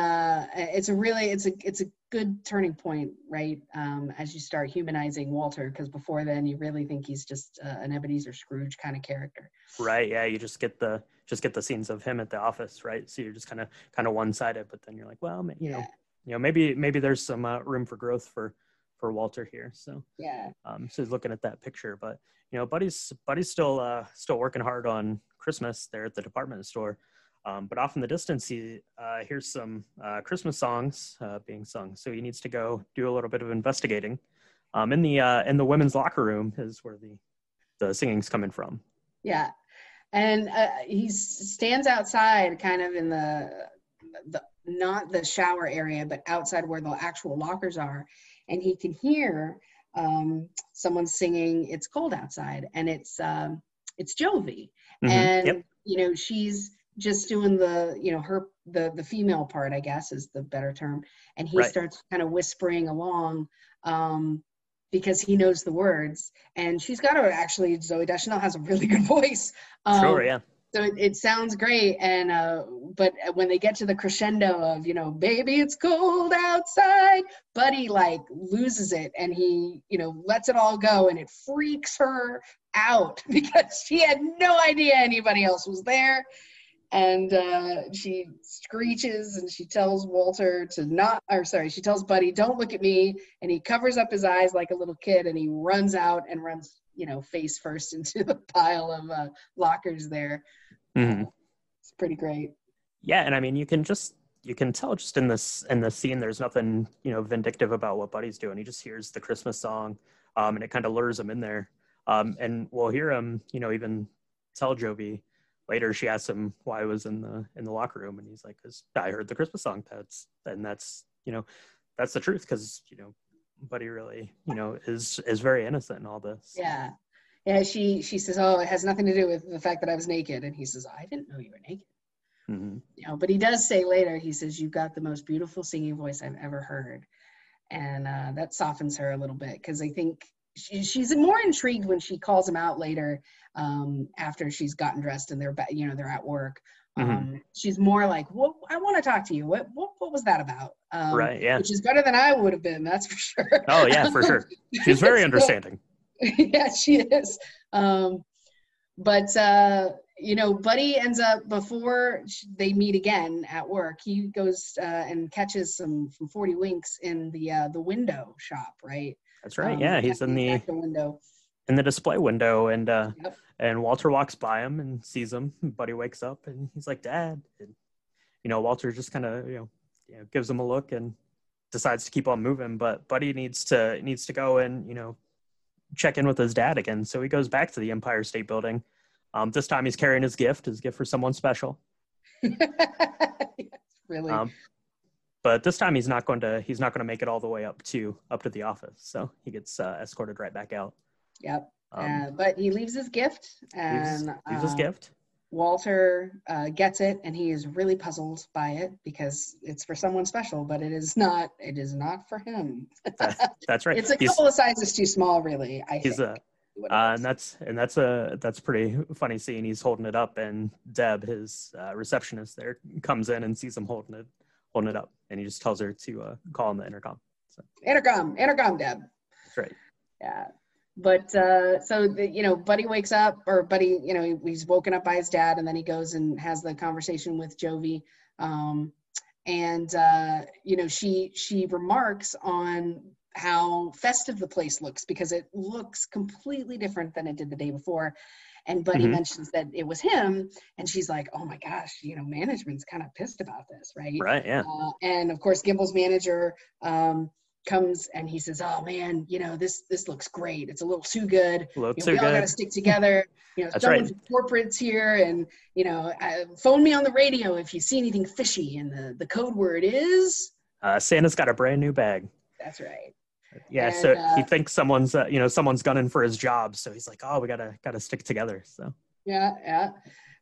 it's a good turning point, right? As you start humanizing Walter, because before then you really think he's just an Ebenezer Scrooge kind of character. Right. Yeah. You just get the scenes of him at the office, right? So you're just kind of one-sided, but then you're like, well, you know, maybe there's some room for growth for Walter here. So yeah. So he's looking at that picture, but you know, Buddy's still working hard on Christmas there at the department store. But off in the distance, he hears some Christmas songs being sung. So he needs to go do a little bit of investigating. In the women's locker room is where the singing's coming from. Yeah, and he stands outside, kind of in the not the shower area, but outside where the actual lockers are, and he can hear someone singing "It's Cold Outside," and it's Jovie, and you know she's just doing the, you know, her, the female part, I guess is the better term. And he starts kind of whispering along because he knows the words, and she's got her, actually, Zooey Deschanel has a really good voice. So it sounds great. And, but when they get to the crescendo of, you know, baby, it's cold outside, Buddy like loses it, and he, you know, lets it all go, and it freaks her out because she had no idea anybody else was there. And she screeches, and she tells she tells Buddy, don't look at me. And he covers up his eyes like a little kid, and he runs out and runs, you know, face first into the pile of lockers there. It's pretty great. Yeah, and I mean, you can tell just in this scene, there's nothing, vindictive about what Buddy's doing. He just hears the Christmas song, and it kind of lures him in there. And we'll hear him, even tell Jovie later. She asks him why he was in the locker room, and he's like, "Cause I heard the Christmas song." That's the truth. Cause Buddy really, is very innocent in all this. Yeah. Yeah. She says, "Oh, it has nothing to do with the fact that I was naked." And he says, "I didn't know you were naked." Mm-hmm. But he does say later, he says, "You've got the most beautiful singing voice I've ever heard." And that softens her a little bit. Cause I think she's more intrigued when she calls him out later, after she's gotten dressed and they're at work. Mm-hmm. She's more like, "Well, I want to talk to you. What was that about?" Right. Yeah. Which is better than I would have been. That's for sure. Oh yeah, for sure. She's very understanding. Yeah, she is. Buddy ends up, before they meet again at work, he goes and catches some 40 winks in the window shop, right? That's right. Yeah, he's in the window, in the display window, and yep. And Walter walks by him and sees him. Buddy wakes up and he's like, "Dad," and Walter just kind of gives him a look and decides to keep on moving. But Buddy needs to go and check in with his dad again. So he goes back to the Empire State Building. This time he's carrying his gift for someone special. Really. But this time he's not going to make it all the way up to the office. So he gets escorted right back out. Yep. But he leaves his gift, and Walter gets it, and he is really puzzled by it because it's for someone special, but it is not for him. That's right. It's a couple of sizes too small, really. I think. That's pretty funny scene. He's holding it up, and Deb, his receptionist there, comes in and sees him holding it up, and he just tells her to call him the intercom. So. Intercom, Deb. That's right. Yeah. But Buddy wakes up, or Buddy, he's woken up by his dad, and then he goes and has the conversation with Jovie, she remarks on how festive the place looks because it looks completely different than it did the day before. And Buddy mm-hmm. mentions that it was him, and she's like, "Oh my gosh, management's kind of pissed about this, right?" Right. Yeah. And of course, Gimbel's manager. Comes and he says, "Oh man, this looks great. It's a little too good. We all got to stick together. Someone right. from corporate's here, and phone me on the radio if you see anything fishy." And the code word is Santa's got a brand new bag. That's right. Yeah. And, so he thinks someone's someone's gunning for his job. So he's like, "Oh, we gotta stick together." So yeah,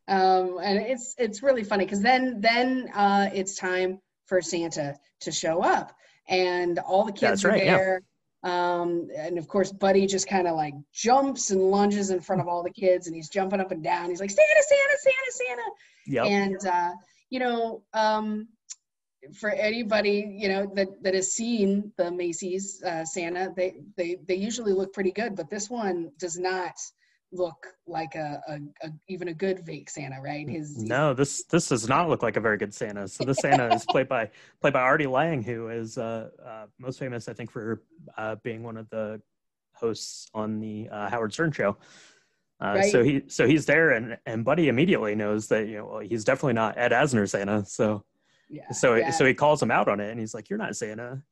yeah. And it's really funny because then it's time for Santa to show up. And all the kids are there. Yeah. And of course, Buddy just kind of like jumps and lunges in front of all the kids, and he's jumping up and down. He's like, "Santa, Santa, Santa, Santa." Yep. And, for anybody, that has seen the Macy's Santa, they usually look pretty good, but this one does not look like even a good fake Santa, right? This does not look like a very good Santa. So this Santa is played by Artie Lang, who is most famous, I think, for being one of the hosts on the Howard Stern show. Right. So he's there, and Buddy immediately knows that he's definitely not Ed Asner Santa. So yeah, so he calls him out on it, and he's like, "You're not Santa,"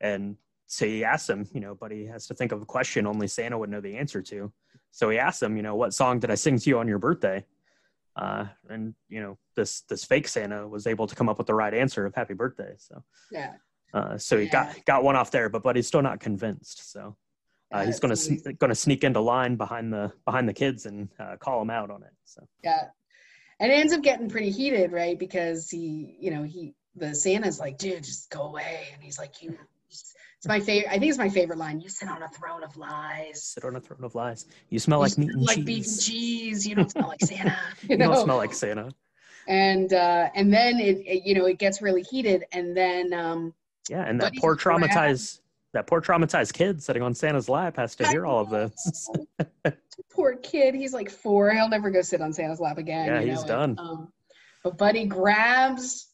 and so he asks him, Buddy has to think of a question only Santa would know the answer to. So he asked him, "What song did I sing to you on your birthday?" And this fake Santa was able to come up with the right answer of "Happy Birthday." So yeah. He got one off there, but Buddy's still not convinced. So he's going to sneak into line behind the kids and call him out on it. So yeah, and it ends up getting pretty heated, right? Because the Santa's like, "Dude, just go away," and he's like, "You." It's my favorite line. "You sit on a throne of lies. Sit on a throne of lies. You smell like meat and cheese. Like beef and cheese. You don't smell like Santa." You don't smell like Santa. And then it gets really heated, and then and that poor traumatized kid sitting on Santa's lap has to hear all of this. Poor kid. He's like 4. He'll never go sit on Santa's lap again. Yeah, he's done. But Buddy grabs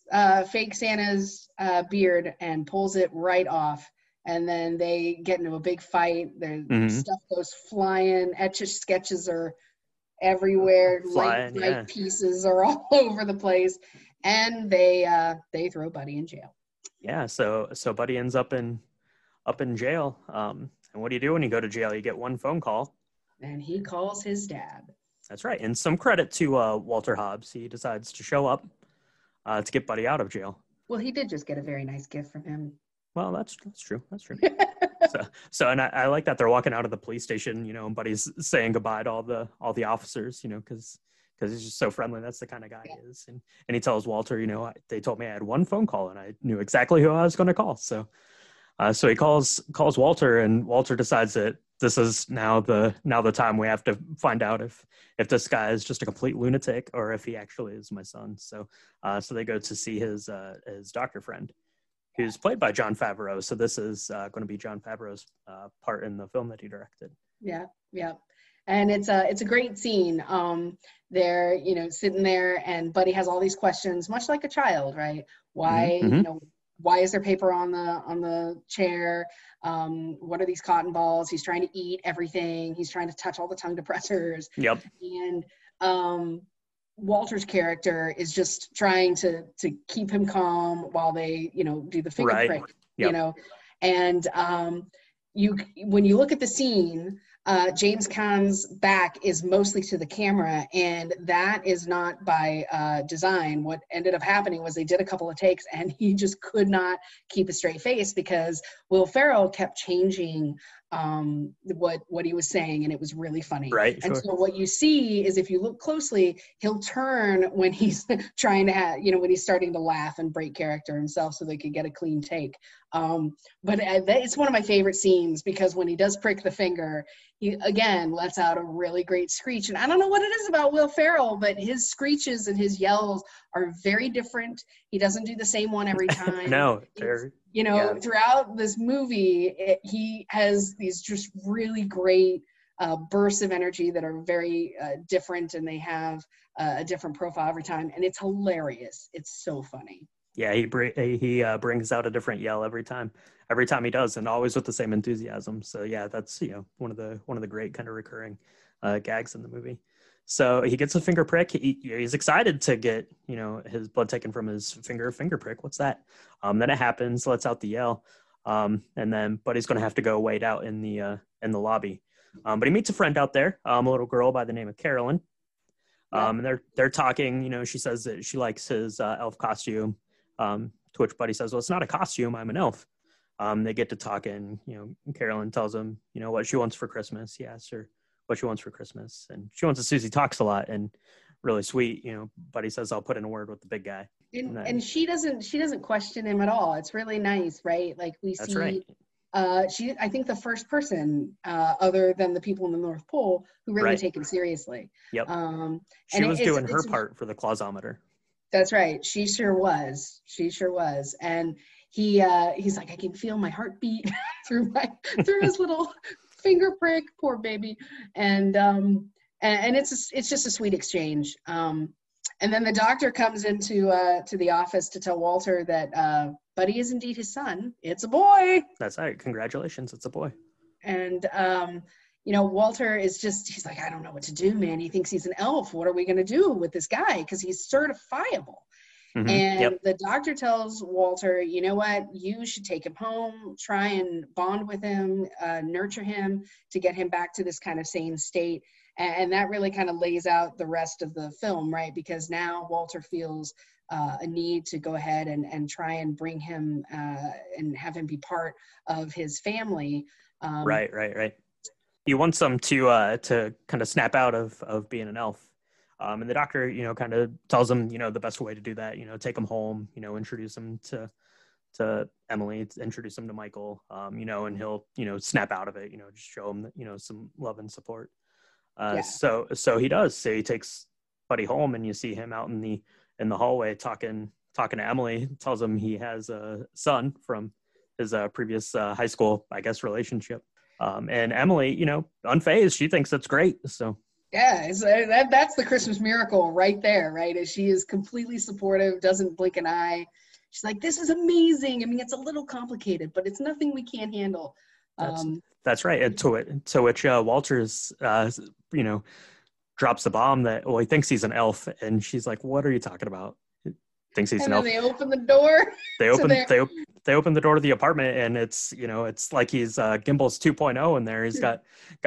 fake Santa's beard and pulls it right off. And then they get into a big fight. Their mm-hmm. stuff goes flying. Etch-A-Sketches are everywhere. Flying, light yeah. pieces are all over the place, and they throw Buddy in jail. Yeah, so Buddy ends up in jail. And what do you do when you go to jail? You get one phone call, and he calls his dad. That's right. And some credit to Walter Hobbs. He decides to show up to get Buddy out of jail. Well, he did just get a very nice gift from him. Well, that's true. That's true. So I like that they're walking out of the police station, you know, and Buddy's saying goodbye to all the officers, you know, because he's just so friendly. That's the kind of guy he is. And he tells Walter, you know, they told me I had one phone call and I knew exactly who I was going to call. So he calls Walter, and Walter decides that this is now the time we have to find out if this guy is just a complete lunatic or if he actually is my son. So they go to see his doctor friend, who's played by Jon Favreau. So this is going to be Jon Favreau's part in the film that he directed. Yeah, yeah. And it's a great scene. They're, you know, sitting there, and Buddy has all these questions, much like a child, right? Why, mm-hmm. you know, why is there paper on the chair? What are these cotton balls? He's trying to eat everything. He's trying to touch all the tongue depressors. Yep. And Walter's character is just trying to keep him calm while they, you know, do the finger right. prick, yep. you know. And when you look at the scene, James Caan's back is mostly to the camera, and that is not by design. What ended up happening was they did a couple of takes, and he just could not keep a straight face because Will Ferrell kept changing what he was saying, and it was really funny. Right. And sure. So what you see is, if you look closely, he'll turn when he's trying to have, you know, when he's starting to laugh and break character himself so they could get a clean take. It's one of my favorite scenes, because when he does prick the finger, he again lets out a really great screech. And I don't know what it is about Will Ferrell, but his screeches and his yells are very different. He doesn't do the same one every time. No, you know, yeah. Throughout this movie, he has these just really great bursts of energy that are very different, and they have a different profile every time. And it's hilarious. It's so funny. Yeah, he brings out a different yell every time. Every time he does, and always with the same enthusiasm. So yeah, that's, you know, one of the great kind of recurring gags in the movie. So he gets a finger prick. He's excited to get, you know, his blood taken from his finger prick. What's that? Then it happens, lets out the yell. And then Buddy's going to have to go wait out in the lobby. But he meets a friend out there, a little girl by the name of Carolyn. And they're talking, you know, she says that she likes his elf costume. To which Buddy says, well, it's not a costume, I'm an elf. They get to talking, you know, Carolyn tells him, you know, what she wants for Christmas. He asks her what she wants for Christmas, and she wants a Susie Talks a Lot, and really sweet, you know, Buddy says, I'll put in a word with the big guy. And she doesn't question him at all. It's really nice, right? Like we see, right. I think the first person other than the people in the North Pole who really right. take him seriously. Yep. She was doing her part for the clausometer. That's right. She sure was. And he's like, I can feel my heartbeat through his little finger prick, poor baby. And it's just a sweet exchange. And then the doctor comes into to the office to tell Walter that Buddy is indeed his son. It's a boy. That's right. Congratulations. It's a boy. And you know, Walter is he's like, I don't know what to do, man. He thinks he's an elf. What are we going to do with this guy? Because he's certifiable. Mm-hmm. And yep. the doctor tells Walter, you know what, you should take him home, try and bond with him, nurture him to get him back to this kind of sane state. And that really kind of lays out the rest of the film, right? Because now Walter feels a need to go ahead and try and bring him and have him be part of his family. Right. He wants them to kind of snap out of being an elf. And the doctor, you know, kind of tells him, you know, the best way to do that, you know, take him home, you know, introduce him to Emily, introduce him to Michael, you know, and he'll, you know, snap out of it, you know, just show him, you know, some love and support. So he does. So he takes Buddy home, and you see him out in the hallway talking to Emily, tells him he has a son from his previous high school, I guess, relationship. And Emily, you know, unfazed, she thinks that's great. So. Yeah, that's the Christmas miracle right there, right? As she is completely supportive, doesn't blink an eye. She's like, this is amazing. I mean, it's a little complicated, but it's nothing we can't handle. That's right. And to which Walter's, you know, drops the bomb that, well, he thinks he's an elf, and she's like, "What are you talking about?" He thinks he's an elf. And they open the door. They open the door to the apartment, and it's, you know, it's like he's Gimbels 2.0 in there. He's got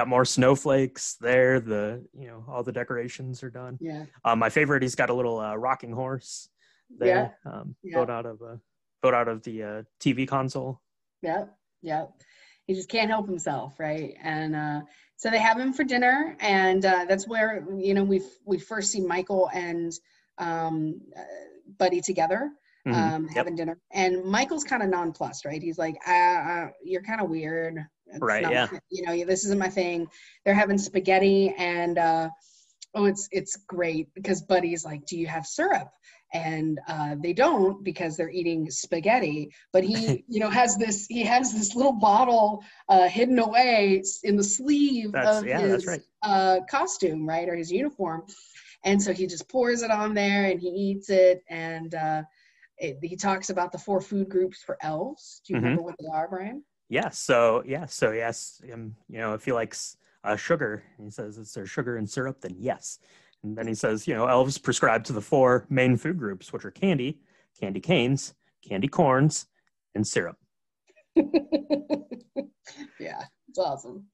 more snowflakes there. The, you know, all the decorations are done. Yeah. My favorite, he's got a little rocking horse there, built out of the TV console. Yep. He just can't help himself, right? And so they have him for dinner, and that's where, you know, we first see Michael and Buddy together, having dinner. And Michael's kind of nonplussed, right? He's like, "You're kind of weird, it's right? Not, yeah, you know, this isn't my thing." They're having spaghetti, and it's great because Buddy's like, "Do you have syrup?" And they don't, because they're eating spaghetti. But he, you know, has this little bottle hidden away in the sleeve of his costume, right, or his uniform. And so he just pours it on there and he eats it. And he talks about the 4 food groups for elves. Do you remember what they are, Brian? Yeah. So he asks him, you know, if he likes sugar. And he says, "Is there sugar and syrup?" Then yes. And then he says, you know, elves prescribe to the 4 main food groups, which are candy, candy canes, candy corns, and syrup. Yeah, it's awesome.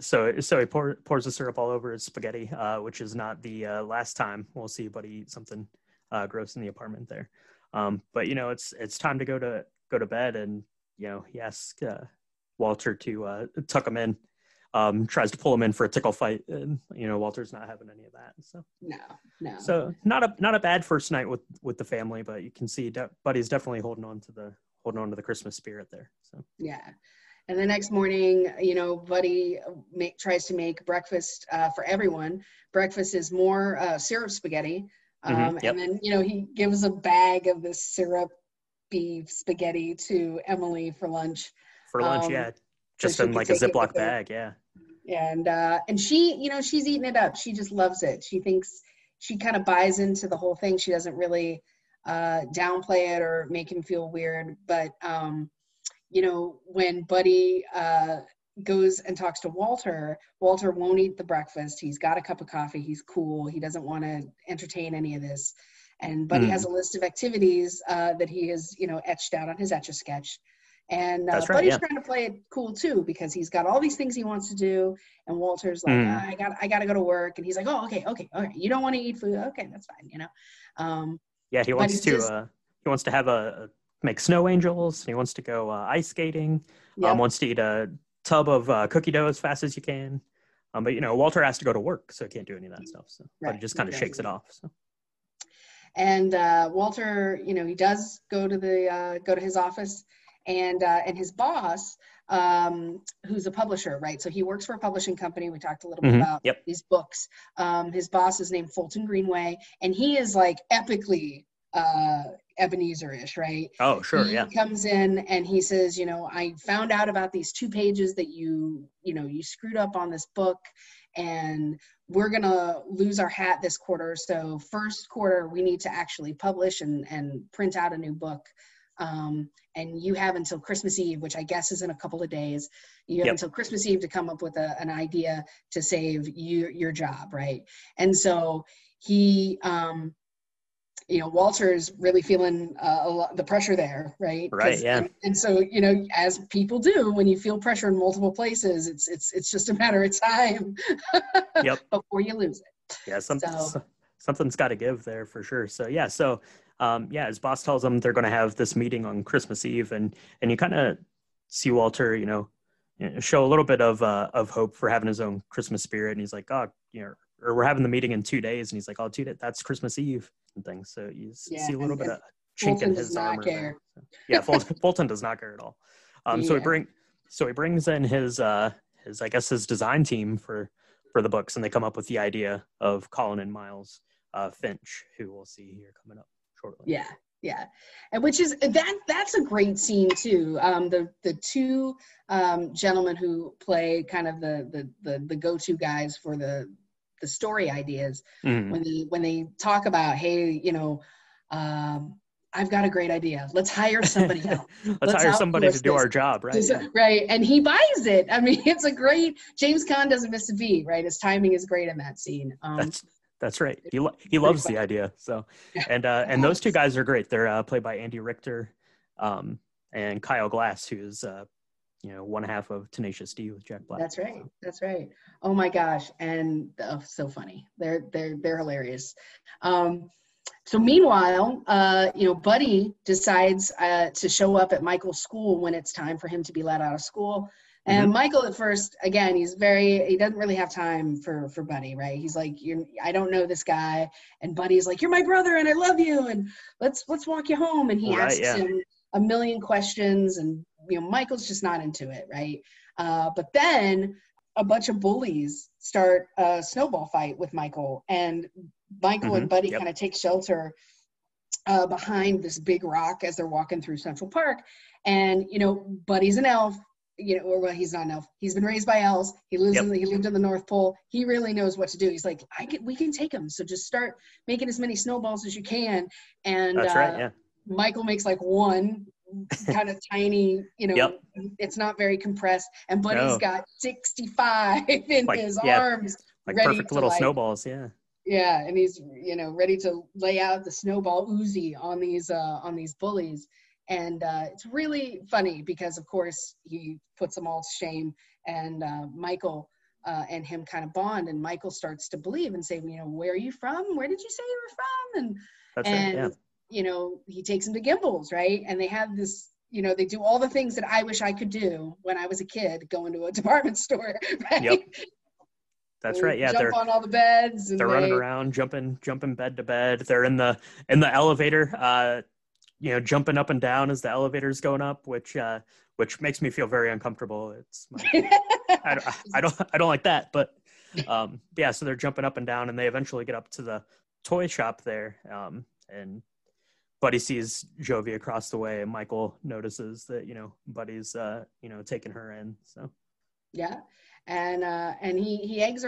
So he pours the syrup all over his spaghetti, which is not the last time we'll see Buddy eat something gross in the apartment there. But, you know, it's time to go to bed. And, you know, he asks Walter to tuck him in. Tries to pull him in for a tickle fight, and, you know, Walter's not having any of that. So no. So not a bad first night with the family, but you can see Buddy's definitely holding on to the Christmas spirit there. So yeah, and the next morning, you know, Buddy tries to make breakfast for everyone. Breakfast is more syrup spaghetti, and then, you know, he gives a bag of this syrupy spaghetti to Emily for lunch. Just in like a Ziploc bag, yeah. And she, you know, she's eating it up. She just loves it. She thinks, she kind of buys into the whole thing. She doesn't really downplay it or make him feel weird. But, you know, when Buddy goes and talks to Walter, Walter won't eat the breakfast. He's got a cup of coffee. He's cool. He doesn't want to entertain any of this. And Buddy has a list of activities that he has, you know, etched out on his Etch-A-Sketch. And Buddy's trying to play it cool too, because he's got all these things he wants to do, and Walter's like, I got to go to work, and he's like, "Oh, okay, you don't want to eat food, okay, that's fine," you know. He wants to have make snow angels. He wants to go ice skating. Wants to eat a tub of cookie dough as fast as you can. But you know, Walter has to go to work, so he can't do any of that stuff. So Buddy just kind of shakes it off. So. And Walter, you know, he does go to his office. And his boss, who's a publisher, right? So he works for a publishing company. We talked a little bit about these books. His boss is named Fulton Greenway, and he is like epically Ebenezer-ish, right? Oh, sure, He comes in and he says, you know, "I found out about these 2 pages that you screwed up on this book, and we're going to lose our hat this quarter. So first quarter, we need to actually publish and print out a new book. And you have until Christmas Eve, which I guess is in a couple of days. You have until Christmas Eve to come up with an idea to save your job," right? And so he, you know, Walter's really feeling the pressure there, right? Right. Yeah. And so, you know, as people do, when you feel pressure in multiple places, it's just a matter of time before you lose it. Yeah. Something's got to give there for sure. So yeah. So. His boss tells them they're going to have this meeting on Christmas Eve, and you kind of see Walter, you know, show a little bit of hope for having his own Christmas spirit. And he's like, "Oh, you know, or we're having the meeting in 2 days," and he's like, "Oh, dude, that's Christmas Eve," and things. So you see a little bit of chink in his armor. Care. Yeah, Fulton does not care at all. So he brings in his I guess his design team for the books, and they come up with the idea of Colin and Miles Finch, who we'll see here coming up. Yeah, and which is that's a great scene too. The 2 gentlemen who play kind of the go-to guys for the story ideas when they talk about, hey, you know, I've got a great idea. Let's hire somebody out. Let's hire somebody to do our job, right? Yeah. Right. And he buys it. I mean, it's a great, James Caan doesn't miss a beat, right? His timing is great in that scene. That's right. He loves the idea. So, and those two guys are great. They're played by Andy Richter and Kyle Glass, who's, one half of Tenacious D with Jack Black. That's right. That's right. Oh my gosh. And so funny. They're hilarious. So meanwhile, Buddy decides to show up at Michael's school when it's time for him to be let out of school. And Michael at first, again, he doesn't really have time for Buddy, right? He's like, I don't know this guy. And Buddy's like, you're my brother and I love you. And let's walk you home. And he asks him a million questions, and Michael's just not into it, right? But then a bunch of bullies start a snowball fight with Michael, and Michael and Buddy kind of take shelter behind this big rock as they're walking through Central Park. And, Buddy's an elf, he's not an elf. He's been raised by elves. He lives he lived in the North Pole. He really knows what to do. He's like, we can take him. So just start making as many snowballs as you can. And that's right, yeah. Michael makes like one kind of tiny, it's not very compressed. And Buddy's got 65 in his arms. Like ready perfect to little snowballs, yeah. Yeah, and he's ready to lay out the snowball Uzi on these bullies, and it's really funny because of course he puts them all to shame, and Michael and him kind of bond, and Michael starts to believe and say, where are you from? Where did you say you were from? And he takes him to Gimbels, right? And they have this. They do all the things that I wish I could do when I was a kid, going to a department store, right? Yep. That's right. Yeah, they're on all the beds. And they're running around, jumping bed to bed. They're in the elevator, jumping up and down as the elevator's going up, which makes me feel very uncomfortable. I don't like that. But so they're jumping up and down, and they eventually get up to the toy shop there. And Buddy sees Jovie across the way, and Michael notices that Buddy's taking her in. So yeah. And he eggs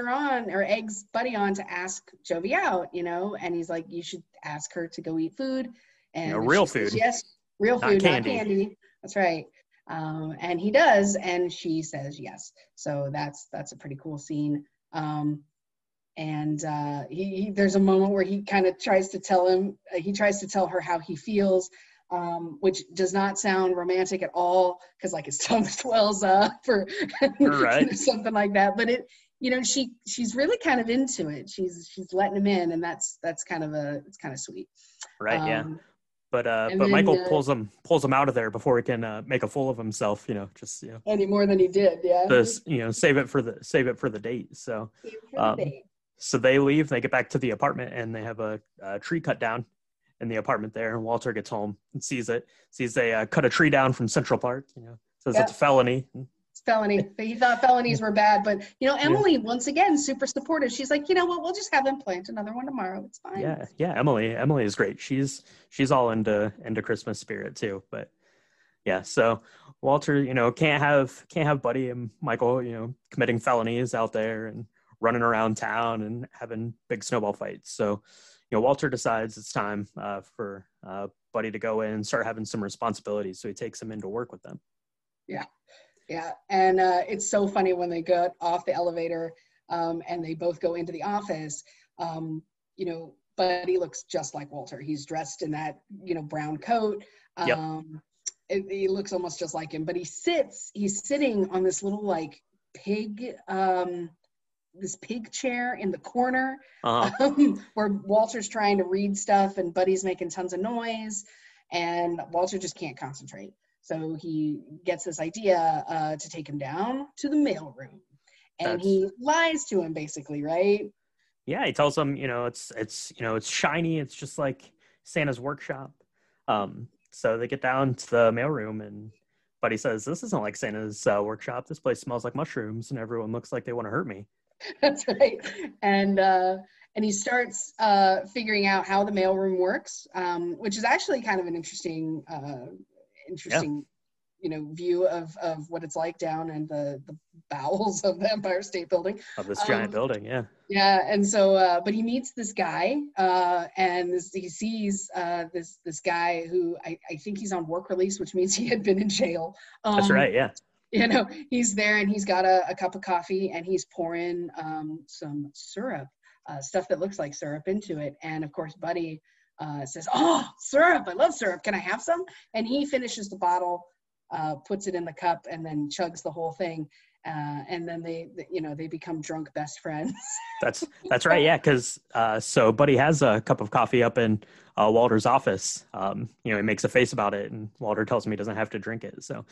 Buddy on to ask Jovie out, and he's like, you should ask her to go eat food. And real food. Yes, real food, not candy. That's right. And he does, and she says yes. So that's a pretty cool scene. And there's a moment where he kind of tries to tell her how he feels. Which does not sound romantic at all, because like his tongue swells up or something like that. But she's really kind of into it. She's letting him in, and it's kind of sweet. Right. Yeah. But Michael pulls him out of there before he can make a fool of himself. Any more than he did. Yeah. Save it for the date. So. So they leave. They get back to the apartment, and they have a tree cut down in the apartment there, and Walter gets home and sees they cut a tree down from Central Park, says it's a felony. It's felony. He thought felonies were bad, but Emily once again, super supportive. She's like, you know what, we'll just have him plant another one tomorrow. It's fine. Yeah. Yeah. Emily is great. She's all into Christmas spirit too, but yeah. So Walter, can't have Buddy and Michael, committing felonies out there and running around town and having big snowball fights. So, Walter decides it's time for Buddy to go in and start having some responsibilities. So he takes him in to work with them. Yeah. Yeah. And it's so funny when they get off the elevator and they both go into the office, Buddy looks just like Walter. He's dressed in that, brown coat. He looks almost just like him, but he's sitting on this little like pig, this pig chair in the corner where Walter's trying to read stuff and Buddy's making tons of noise, and Walter just can't concentrate. So he gets this idea to take him down to the mailroom, and he lies to him basically, right? Yeah. He tells him, it's shiny. It's just like Santa's workshop. So they get down to the mailroom, and Buddy says, this isn't like Santa's workshop. This place smells like mushrooms and everyone looks like they want to hurt me. That's right. And he starts figuring out how the mailroom works, which is actually kind of an interesting you know, view of what it's like down in the bowels of the Empire State Building. Of this giant building, yeah. Yeah, and so, but he meets this guy, and he sees this guy who I think he's on work release, which means he had been in jail. That's right, yeah. You know, he's there and he's got a cup of coffee and he's pouring some syrup, stuff that looks like syrup into it. And of course, Buddy says, "Oh, syrup, I love syrup. Can I have some?" And he finishes the bottle, puts it in the cup and then chugs the whole thing. And then they become drunk best friends. That's right. Yeah. Cause, so Buddy has a cup of coffee up in Walter's office. You know, he makes a face about it and Walter tells him he doesn't have to drink it. So,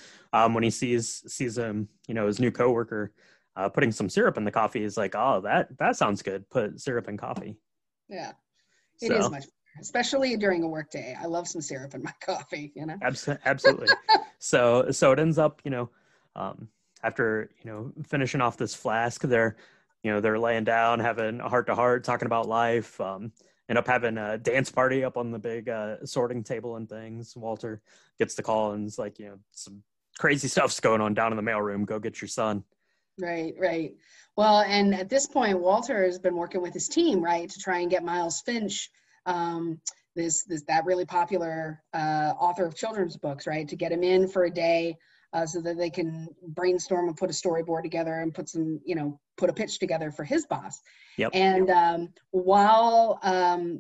when he sees him, you know, his new coworker, putting some syrup in the coffee, he's like, "Oh, that sounds good. Put syrup in coffee." Yeah. It is much better, especially during a work day. I love some syrup in my coffee, you know? Absolutely. So it ends up, you know, after, you know, finishing off this flask, they're laying down, having a heart-to-heart, talking about life, end up having a dance party up on the big sorting table and things. Walter gets the call and is like, you know, "Some crazy stuff's going on down in the mailroom. Go get your son." Right. Well, and at this point, Walter has been working with his team, right, to try and get Miles Finch, that really popular author of children's books, right, to get him in for a day, so that they can brainstorm and put a storyboard together and put a pitch together for his boss. Yep. And while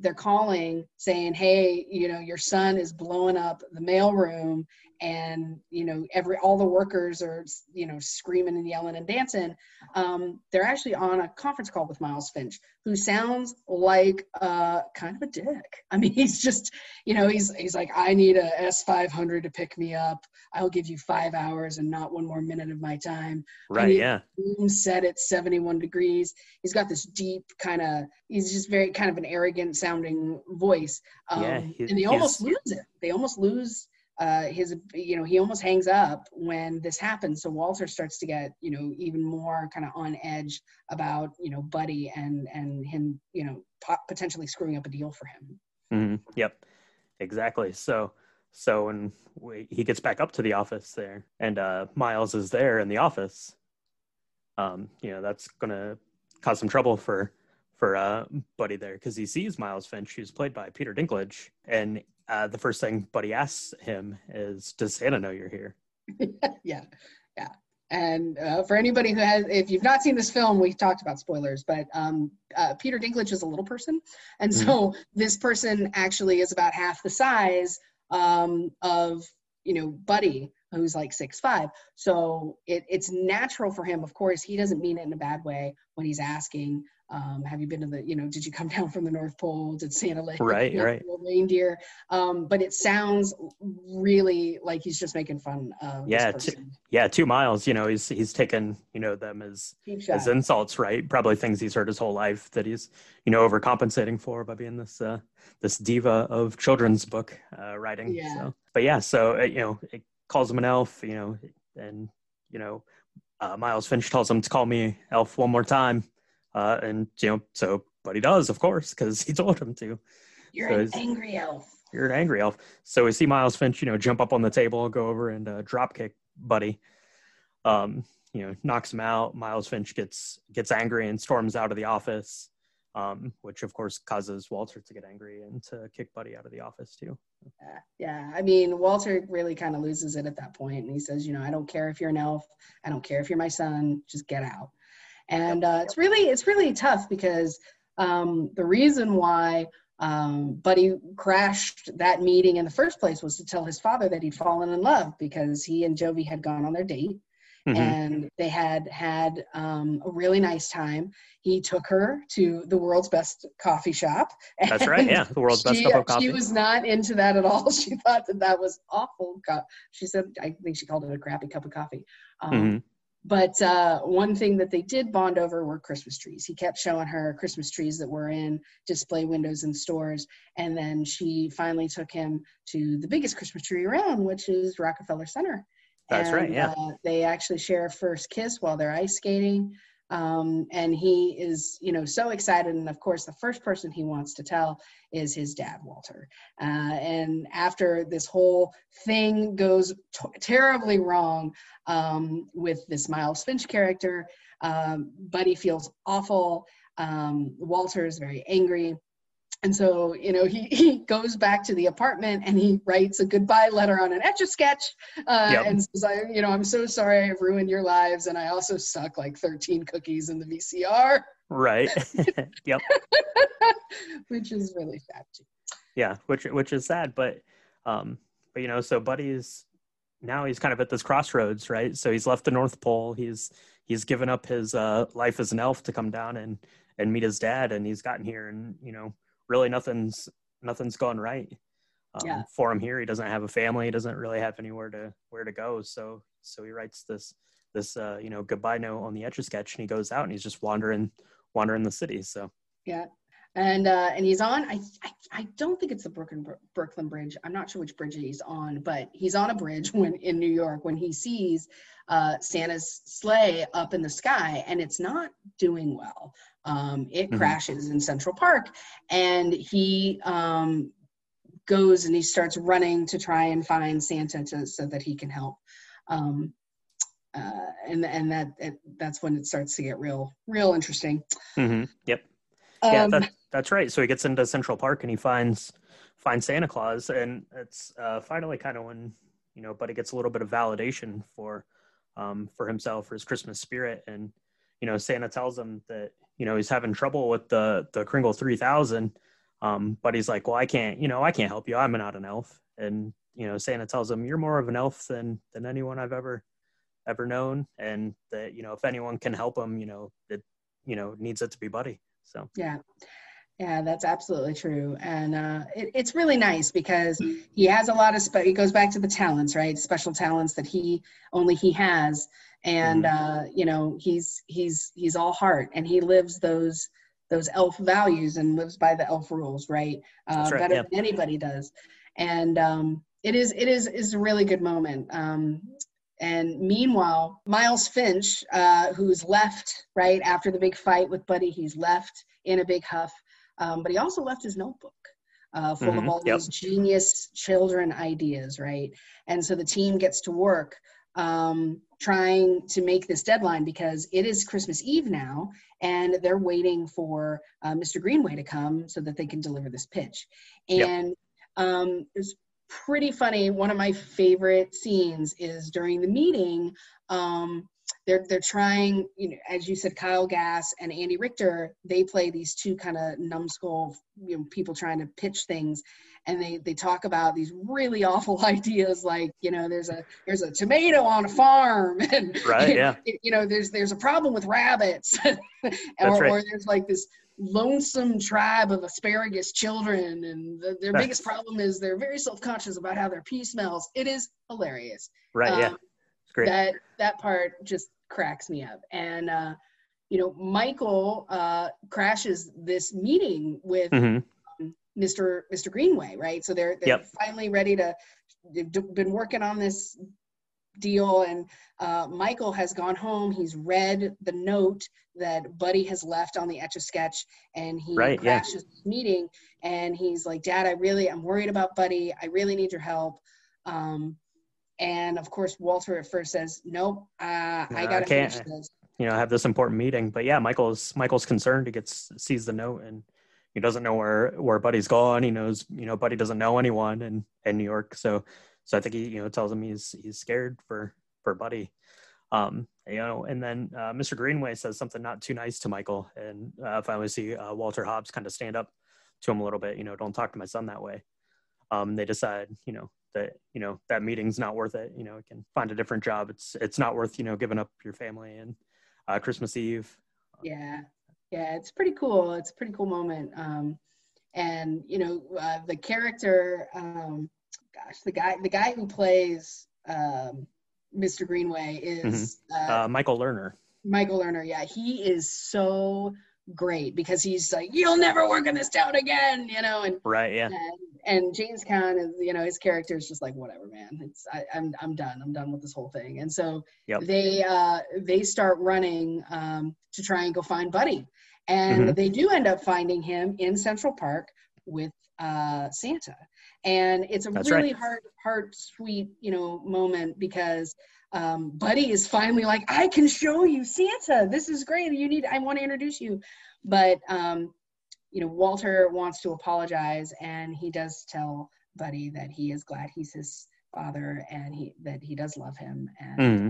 they're calling saying, "Hey, you know, your son is blowing up the mailroom and, you know, all the workers are, you know, screaming and yelling and dancing," they're actually on a conference call with Miles Finch, who sounds like kind of a dick. I mean, he's just, you know, he's like, "I need a S500 to pick me up. I'll give you 5 hours and not one more minute of my time." Right. Yeah. Room set at 71 degrees. He's got this deep he's just very kind of an arrogant sounding voice. And they almost lose it. They almost lose his, you know, he almost hangs up when this happens. So Walter starts to get, you know, even more kind of on edge about, you know, Buddy and him, you know, potentially screwing up a deal for him. Mm-hmm. Yep, exactly. So when he gets back up to the office there and Miles is there in the office, you know, that's going to cause some trouble for Buddy there, because he sees Miles Finch, who's played by Peter Dinklage, and the first thing Buddy asks him is, "Does Santa know you're here?" Yeah. And for anybody if you've not seen this film, we've talked about spoilers, but Peter Dinklage is a little person. And so this person actually is about half the size of, you know, Buddy, who's like 6'5". So it's natural for him. Of course, he doesn't mean it in a bad way when he's asking, "Have you been to you know, did you come down from the North Pole? Did Santa let you know, reindeer?" But it sounds really like he's just making fun of this person. Miles, you know, he's taken, you know, them as insults, right? Probably things he's heard his whole life that he's, you know, overcompensating for by being this diva of children's book writing. Yeah. So you know, it calls him an elf, you know, and, you know, Miles Finch tells him to call me elf one more time. And, you know, so, but he does, of course, because he told him to. You're an angry elf. So we see Miles Finch, you know, jump up on the table, go over and dropkick Buddy. You know, knocks him out. Miles Finch gets angry and storms out of the office, which, of course, causes Walter to get angry and to kick Buddy out of the office, too. Yeah, I mean, Walter really kind of loses it at that point. And he says, you know, "I don't care if you're an elf. I don't care if you're my son. Just get out." And it's really tough because the reason why Buddy crashed that meeting in the first place was to tell his father that he'd fallen in love, because he and Jovie had gone on their date. Mm-hmm. And they had a really nice time. He took her to the world's best coffee shop. That's right, yeah, the world's best cup of coffee. She was not into that at all. She thought that was awful. She said, I think she called it a crappy cup of coffee. Mm-hmm. But one thing that they did bond over were Christmas trees. He kept showing her Christmas trees that were in display windows in stores. And then she finally took him to the biggest Christmas tree around, which is Rockefeller Center. That's right, yeah. They actually share a first kiss while they're ice skating. And he is, you know, so excited. And of course, the first person he wants to tell is his dad, Walter. And after this whole thing goes terribly wrong with this Miles Finch character, Buddy feels awful. Walter is very angry. And so, you know, he goes back to the apartment and he writes a goodbye letter on an Etch-A-Sketch and says, you know, I'm so sorry I've ruined your lives. And I also suck like 13 cookies in the VCR. Right. Yep. Which is really sad too. Yeah, which is sad. But you know, so Buddy's now he's kind of at this crossroads, right? So he's left the North Pole. He's given up his life as an elf to come down and meet his dad. And he's gotten here and, you know, really nothing's gone right for him here. He doesn't have a family. He doesn't really have anywhere to go. So he writes this you know, goodbye note on the Etch-A-Sketch, and he goes out and he's just wandering the city. So yeah. And he's on, I don't think it's the Brooklyn Bridge. I'm not sure which bridge he's on, but he's on a bridge in New York when he sees Santa's sleigh up in the sky, and it's not doing well. It crashes in Central Park, and he goes and he starts running to try and find Santa so that he can help. And that's when it starts to get real interesting. Mm-hmm. Yep. Yeah, that's right. So he gets into Central Park and he finds Santa Claus, and it's finally kind of when, you know, Buddy gets a little bit of validation for himself, for his Christmas spirit. And, you know, Santa tells him that, you know, he's having trouble with the Kringle 3000. Buddy's like, well, I can't help you. I'm not an elf. And, you know, Santa tells him, you're more of an elf than anyone I've ever known. And that, you know, if anyone can help him, you know, it, you know, needs it to be Buddy. So yeah, that's absolutely true. And it's really nice because he has a lot of, it goes back to the talents, right? Special talents that only he has. And, you know, he's all heart, and he lives those elf values and lives by the elf rules, right? Better than anybody does. And it is a really good moment. And meanwhile, Miles Finch, who's left, right, after the big fight with Buddy, he's left in a big huff, but he also left his notebook full of all these genius children ideas, right? And so the team gets to work trying to make this deadline, because it is Christmas Eve now, and they're waiting for Mr. Greenway to come so that they can deliver this pitch. And there's pretty funny. One of my favorite scenes is during the meeting. They're trying, you know, as you said, Kyle Gass and Andy Richter, they play these two kind of numbskull, you know, people trying to pitch things, and they talk about these really awful ideas, like, you know, there's a tomato on a farm, and you know, there's a problem with rabbits, or there's like this lonesome tribe of asparagus children, and their biggest problem is they're very self-conscious about how their pee smells. It is hilarious. Right. Yeah. It's great. That part just cracks me up. And, you know, Michael crashes this meeting with Mr. Greenway, right? So they're finally ready to, they've been working on this deal, and Michael has gone home. He's read the note that Buddy has left on the Etch-A-Sketch, and he crashes the meeting, and he's like, Dad, I'm worried about Buddy. I really need your help. And of course, Walter at first says, nope, I gotta finish this. You know, I have this important meeting. But yeah, Michael's concerned. He sees the note, and he doesn't know where Buddy's gone. He knows, you know, Buddy doesn't know anyone in New York. So I think he, you know, tells him he's scared for Buddy, you know. And then Mr. Greenway says something not too nice to Michael, and finally see Walter Hobbs kind of stand up to him a little bit. You know, don't talk to my son that way. They decide, you know, that, you know, that meeting's not worth it. You know, it can find a different job. It's not worth, you know, giving up your family and Christmas Eve. Yeah, it's pretty cool. It's a pretty cool moment. And you know, the character. Gosh, the guy who plays Mr. Greenway is Michael Lerner. Yeah, he is so great, because he's like, you'll never work in this town again, you know. And right, yeah. And James Caan is, you know, his character is just like, whatever, man. I'm done with this whole thing. And so yep. They start running to try and go find Buddy, and mm-hmm. they do end up finding him in Central Park with Santa. And it's a That's really right. heart-sweet, you know, moment, because Buddy is finally like, I can show you Santa. This is great. I want to introduce you. But, you know, Walter wants to apologize, and he does tell Buddy that he is glad he's his father, and that he does love him. And, mm-hmm.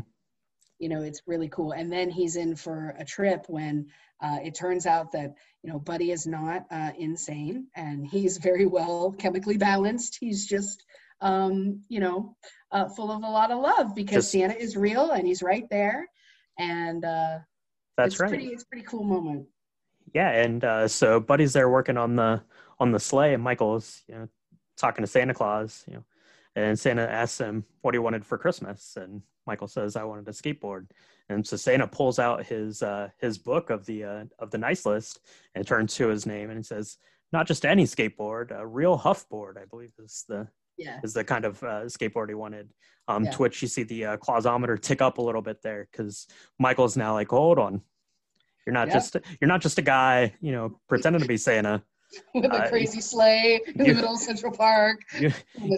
you know, it's really cool. And then he's in for a trip when it turns out that, you know, Buddy is not insane, and he's very well chemically balanced. He's just, you know, full of a lot of love, because Santa is real and he's right there. And it's a pretty cool moment. Yeah. And so Buddy's there working on the sleigh, and Michael's, you know, talking to Santa Claus, you know, and Santa asks him what he wanted for Christmas. And Michael says, I wanted a skateboard. And so Santa pulls out his book of the nice list and turns to his name, and he says, not just any skateboard, a real huff board, I believe is the kind of skateboard he wanted. To which you see the clausometer tick up a little bit there, because Michael's now like, hold on, you're not just a guy, you know, pretending to be Santa with a crazy sleigh in the middle of Central Park. You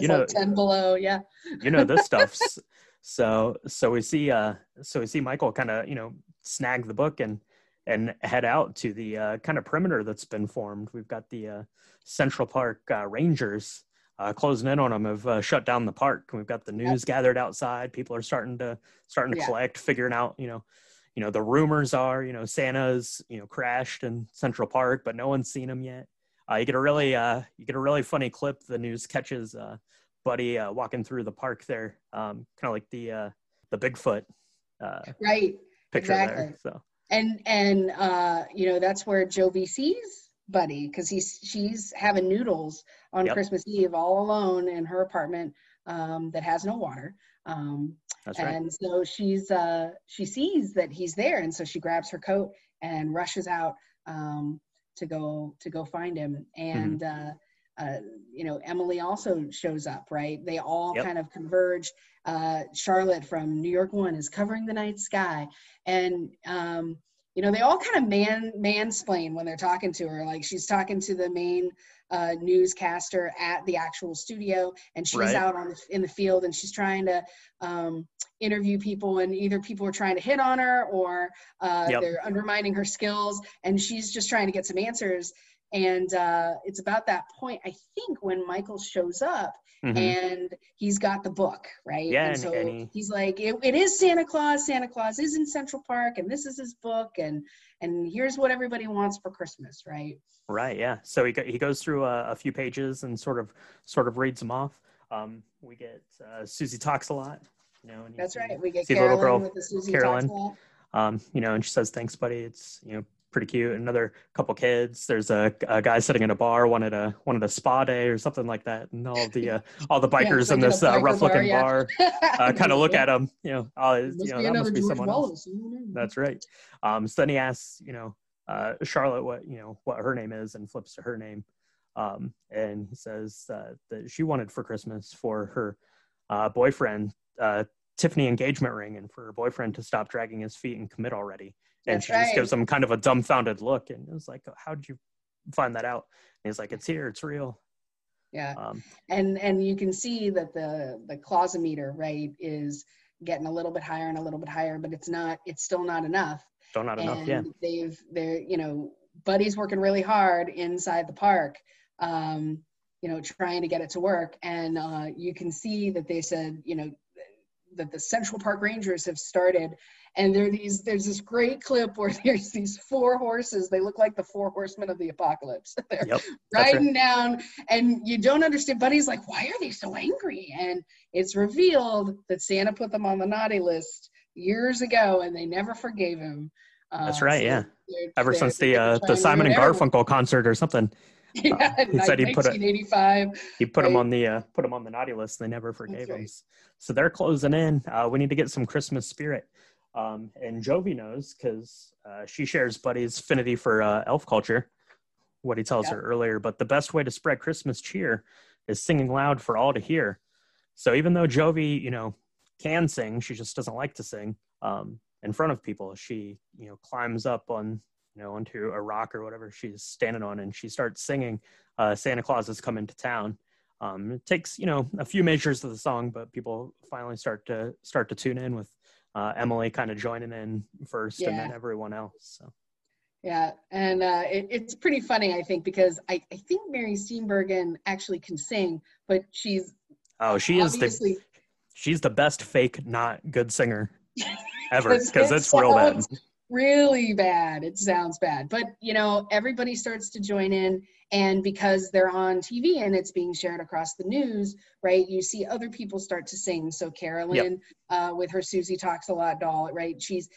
know, like 10 below, yeah. You know this stuff's. So we see Michael kind of, you know, snag the book and head out to the kind of perimeter that's been formed. We've got the Central Park Rangers closing in on them, have shut down the park. We've got the news gathered outside. People are starting to collect, figuring out, you know, the rumors are, you know, Santa's, you know, crashed in Central Park, but no one's seen him yet. You get a really funny clip. The news catches Buddy walking through the park there, kind of like the Bigfoot right picture exactly. there. So and you know, that's where Jovie sees Buddy, because she's having noodles on yep. Christmas Eve all alone in her apartment that has no water. That's right. And so she's she sees that he's there, and so she grabs her coat and rushes out to go find him. And mm-hmm. You know, Emily also shows up, right? They all yep. kind of converge. Charlotte from New York One is covering the night sky. And, you know, they all kind of mansplain when they're talking to her. Like, she's talking to the main newscaster at the actual studio, and she's right. out in the field, and she's trying to interview people, and either people are trying to hit on her or yep. they're undermining her skills, and she's just trying to get some answers. And it's about that point, I think, when Michael shows up mm-hmm. and he's got the book, right? Yeah, and so he's like, it is Santa Claus. Santa Claus is in Central Park, and this is his book, and here's what everybody wants for Christmas, right? Right, yeah. So he goes through a few pages and sort of reads them off. We get Susie Talks a Lot, you know. And that's right. We get Carolyn, little girl, with the Susie Carolyn Talks a Lot. You know, and she says, thanks, buddy. It's, you know, pretty cute. Another couple kids. There's a guy sitting in a bar, wanted a spa day or something like that, and all the bikers in this rough-looking bar kind of look at him. You know, that must be someone else. That's right. So then he asks, you know, Charlotte, what her name is, and flips to her name, and he says that she wanted for Christmas for her boyfriend Tiffany engagement ring, and for her boyfriend to stop dragging his feet and commit already. And That's she just right. gives him kind of a dumbfounded look, and it was like, how'd you find that out? And he's like, it's here, it's real. Yeah. And you can see that the clausometer, right, is getting a little bit higher and a little bit higher, but it's still not enough. Still not enough, yeah. They're, you know, Buddy's working really hard inside the park, you know, trying to get it to work. And you can see that they said, you know, that the Central Park Rangers have started, and there's this great clip where there's these four horses. They look like the four horsemen of the apocalypse. They're yep, riding right. down, and you don't understand. Buddy's like, why are they so angry? And it's revealed that Santa put them on the naughty list years ago, and they never forgave him. That's right, so yeah. Ever since the Simon and Garfunkel concert or something. Yeah, he said he put him on the naughty list. They never forgave him. Right. So they're closing in. We need to get some Christmas spirit. And Jovie knows because she shares Buddy's affinity for elf culture, what he tells her earlier. But the best way to spread Christmas cheer is singing loud for all to hear. So even though Jovie, you know, can sing, she just doesn't like to sing in front of people. She, you know, climbs up on, you know, onto a rock or whatever she's standing on, and she starts singing Santa Claus is coming to town. It takes, you know, a few measures of the song, but people finally start to tune in with Emily kind of joining in first and then everyone else. So. Yeah, and it's pretty funny, I think, because I think Mary Steenburgen actually can sing, but she's she's the best fake not good singer ever, because it's real bad. Really bad. It sounds bad. But, you know, everybody starts to join in, and because they're on TV and it's being shared across the news, right, you see other people start to sing. So Carolyn with her Susie Talks a Lot doll, right, she's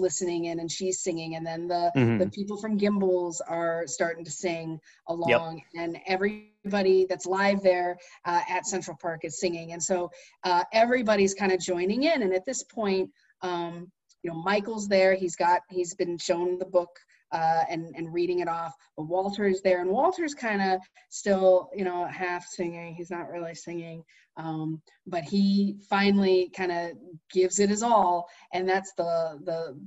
listening in and she's singing, and then the people from Gimbels are starting to sing along, and everybody that's live there at Central Park is singing. And so everybody's kind of joining in, and at this point, you know, Michael's there. He's been shown the book and reading it off. But Walter's there, and Walter's kind of still, you know, half singing. He's not really singing, but he finally kind of gives it his all. And that's the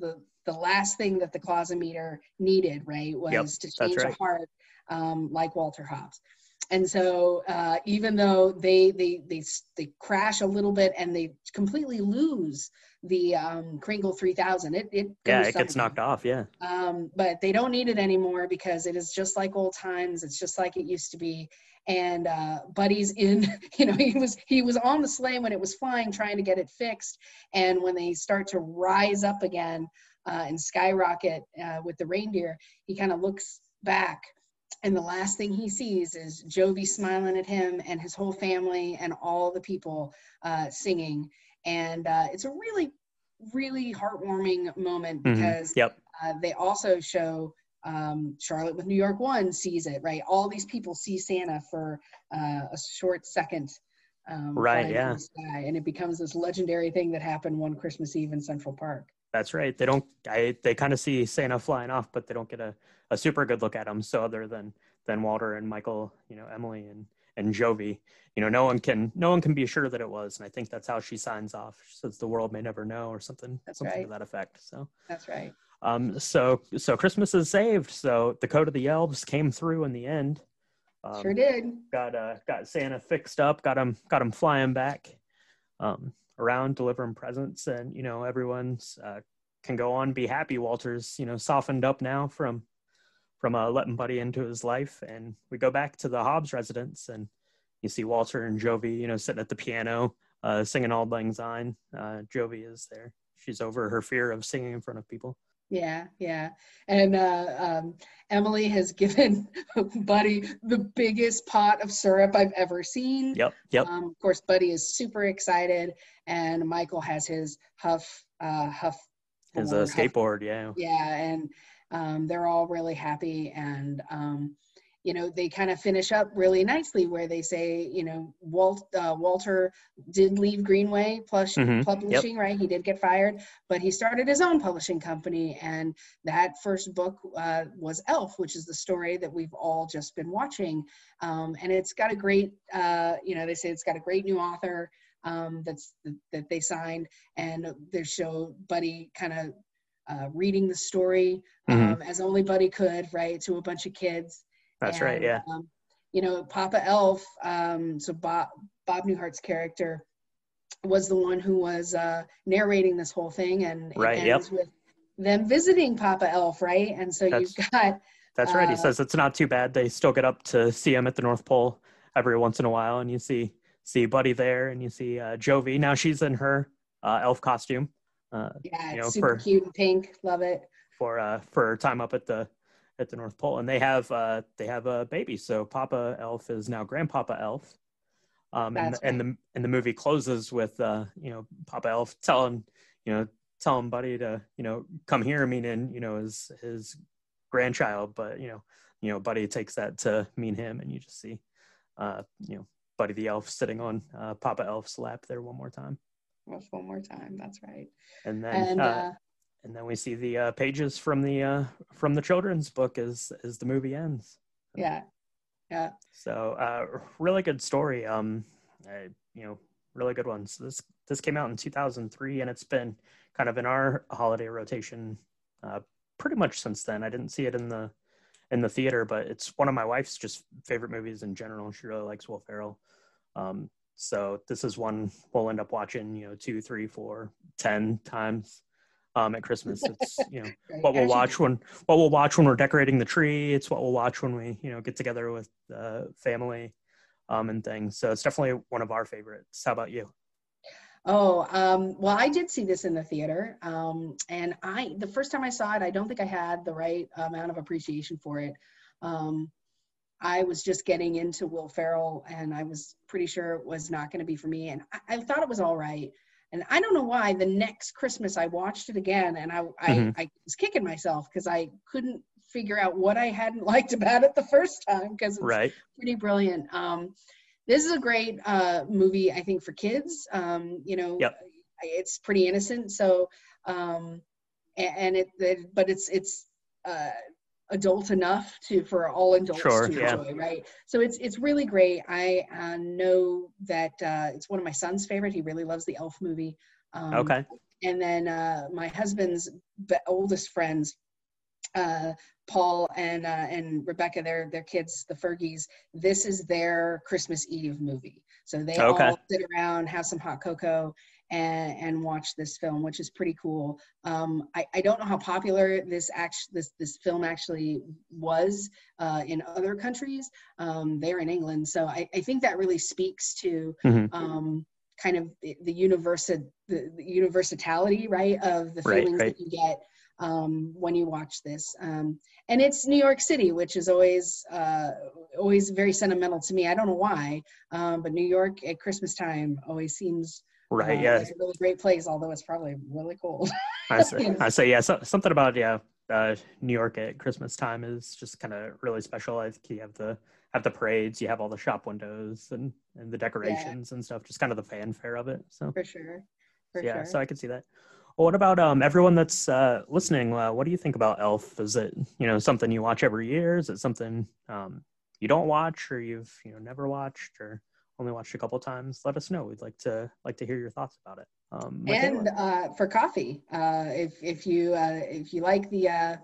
last thing that the Clausometer needed, right? Was to change a heart like Walter Hobbs. And so even though they crash a little bit and they completely lose the Kringle 3000, it gets knocked off, but they don't need it anymore because it is just like old times. It's just like it used to be. And Buddy's in, you know, he was on the sleigh when it was flying, trying to get it fixed. And when they start to rise up again and skyrocket with the reindeer, he kind of looks back. And the last thing he sees is Jovie smiling at him and his whole family and all the people singing. And it's a really, really heartwarming moment because they also show Charlotte with New York One sees it, right? All these people see Santa for a short second. Right, yeah. And it becomes this legendary thing that happened one Christmas Eve in Central Park. That's right. They don't. They kind of see Santa flying off, but they don't get a super good look at him. So other than Walter and Michael, you know, Emily and Jovie, you know, no one can be sure that it was. And I think that's how she signs off. She says the world may never know, or something to that effect. So that's right. So Christmas is saved. So the code of the elves came through in the end. Sure did. Got Santa fixed up. Got him flying back. Around delivering presents, and you know, everyone's can go on be happy. Walter's, you know, softened up now from letting Buddy into his life, and we go back to the Hobbs residence, and you see Walter and Jovie, you know, sitting at the piano singing Auld Lang Syne. Jovie is there. She's over her fear of singing in front of people. Yeah. And Emily has given Buddy the biggest pot of syrup I've ever seen. Yep. Of course, Buddy is super excited, and Michael has his huff. His skateboard, yeah. Yeah, and they're all really happy, and you know, they kind of finish up really nicely where they say, you know, Walter did leave Greenway Publishing, right? He did get fired, but he started his own publishing company. And that first book was Elf, which is the story that we've all just been watching. And it's got a great, you know, they say it's got a great new author that they signed. And they show Buddy kind of reading the story as only Buddy could, right, to a bunch of kids. That's right, yeah. You know, Papa Elf, so Bob Newhart's character was the one who was narrating this whole thing, and ends with them visiting Papa Elf, right? And so That's right. He says it's not too bad. They still get up to see him at the North Pole every once in a while, and you see Buddy there, and you see Jovie. Now she's in her elf costume. You know, super cute and pink. Love it. For her time up at the North Pole, and they have a baby. So Papa Elf is now Grandpapa Elf, and the movie closes with you know, Papa Elf telling Buddy to, you know, come here, meaning, you know, his grandchild, but you know Buddy takes that to mean him, and you just see you know, Buddy the Elf sitting on Papa Elf's lap there one more time. Rush one more time. That's right. And then we see the pages from the children's book as the movie ends. Yeah, yeah. So really good story. Really good one. So this came out in 2003, and it's been kind of in our holiday rotation pretty much since then. I didn't see it in the theater, but it's one of my wife's just favorite movies in general. She really likes Will Ferrell. So this is one we'll end up watching, 2, 3, 4, 10 times at Christmas. It's, what we'll watch when we're decorating the tree. It's what we'll watch when we, get together with family and things. So it's definitely one of our favorites. How about you? Oh, well, I did see this in the theater, and the first time I saw it, I don't think I had the right amount of appreciation for it. I was just getting into Will Ferrell, and I was pretty sure it was not going to be for me, and I thought it was all right. And I don't know why, the next Christmas I watched it again, and I was kicking myself because I couldn't figure out what I hadn't liked about it the first time, because it's pretty brilliant. This is a great movie, I think, for kids. Yep. It's pretty innocent. So, but it's adult enough for all adults to enjoy, right? So it's really great. I know that it's one of my son's favorite. He really loves the Elf movie. Okay. And then my husband's oldest friends, Paul and Rebecca, their kids, the Fergies, this is their Christmas Eve movie. So they all sit around, have some hot cocoa, and watch this film, which is pretty cool. I don't know how popular this film actually was in other countries. They're in England. So I think that really speaks to kind of the universality, right, of the feelings that you get when you watch this. And it's New York City, which is always very sentimental to me. I don't know why, but New York at Christmas time always seems like a really great place, although it's probably really cold. Something about New York at Christmas time is just kind of really special. I think you have the parades, you have all the shop windows and the decorations and stuff, just kind of the fanfare of it. So for sure. So I could see that. Well, what about everyone that's listening? What do you think about Elf? Is it something you watch every year? Is it something you don't watch, or you've never watched, or only watched a couple times? Let us know. We'd like to hear your thoughts about it. And for coffee, if you like the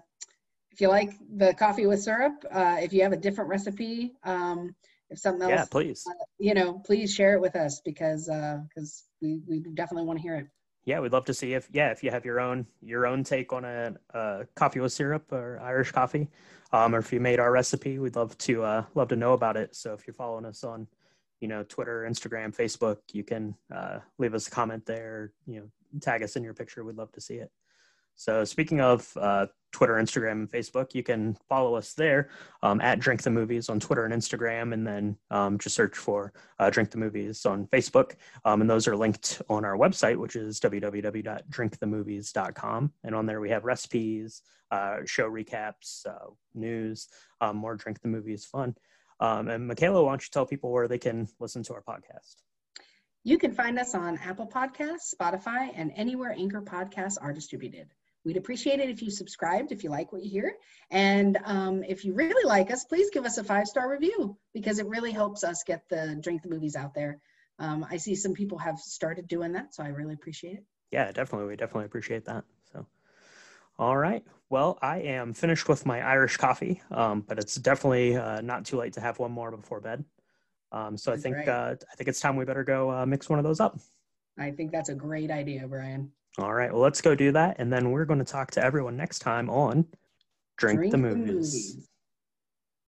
coffee with syrup, if you have a different recipe, if something else, please please share it with us, because we definitely want to hear it. Yeah, we'd love to see if you have your own take on a coffee with syrup or Irish coffee, or if you made our recipe, we'd love to know about it. So if you're following us on, Twitter, Instagram, Facebook, you can leave us a comment there. Tag us in your picture. We'd love to see it. So speaking of Twitter, Instagram, and Facebook, you can follow us there at Drink the Movies on Twitter and Instagram, and then just search for Drink the Movies on Facebook. And those are linked on our website, which is www.drinkthemovies.com. And on there we have recipes, show recaps, news, more Drink the Movies fun. And Michaela, why don't you tell people where they can listen to our podcast? You can find us on Apple Podcasts, Spotify, and anywhere Anchor podcasts are distributed. We'd appreciate it if you subscribed, if you like what you hear. And if you really like us, please give us a 5-star review, because it really helps us get the Drink the Movies out there. I see some people have started doing that, so I really appreciate it. Yeah, definitely. We definitely appreciate that. So, all right. Well, I am finished with my Irish coffee, but it's definitely not too late to have one more before bed. So that's I think it's time we better go mix one of those up. I think that's a great idea, Brian. All right, well, let's go do that, and then we're going to talk to everyone next time on Drink the Movies.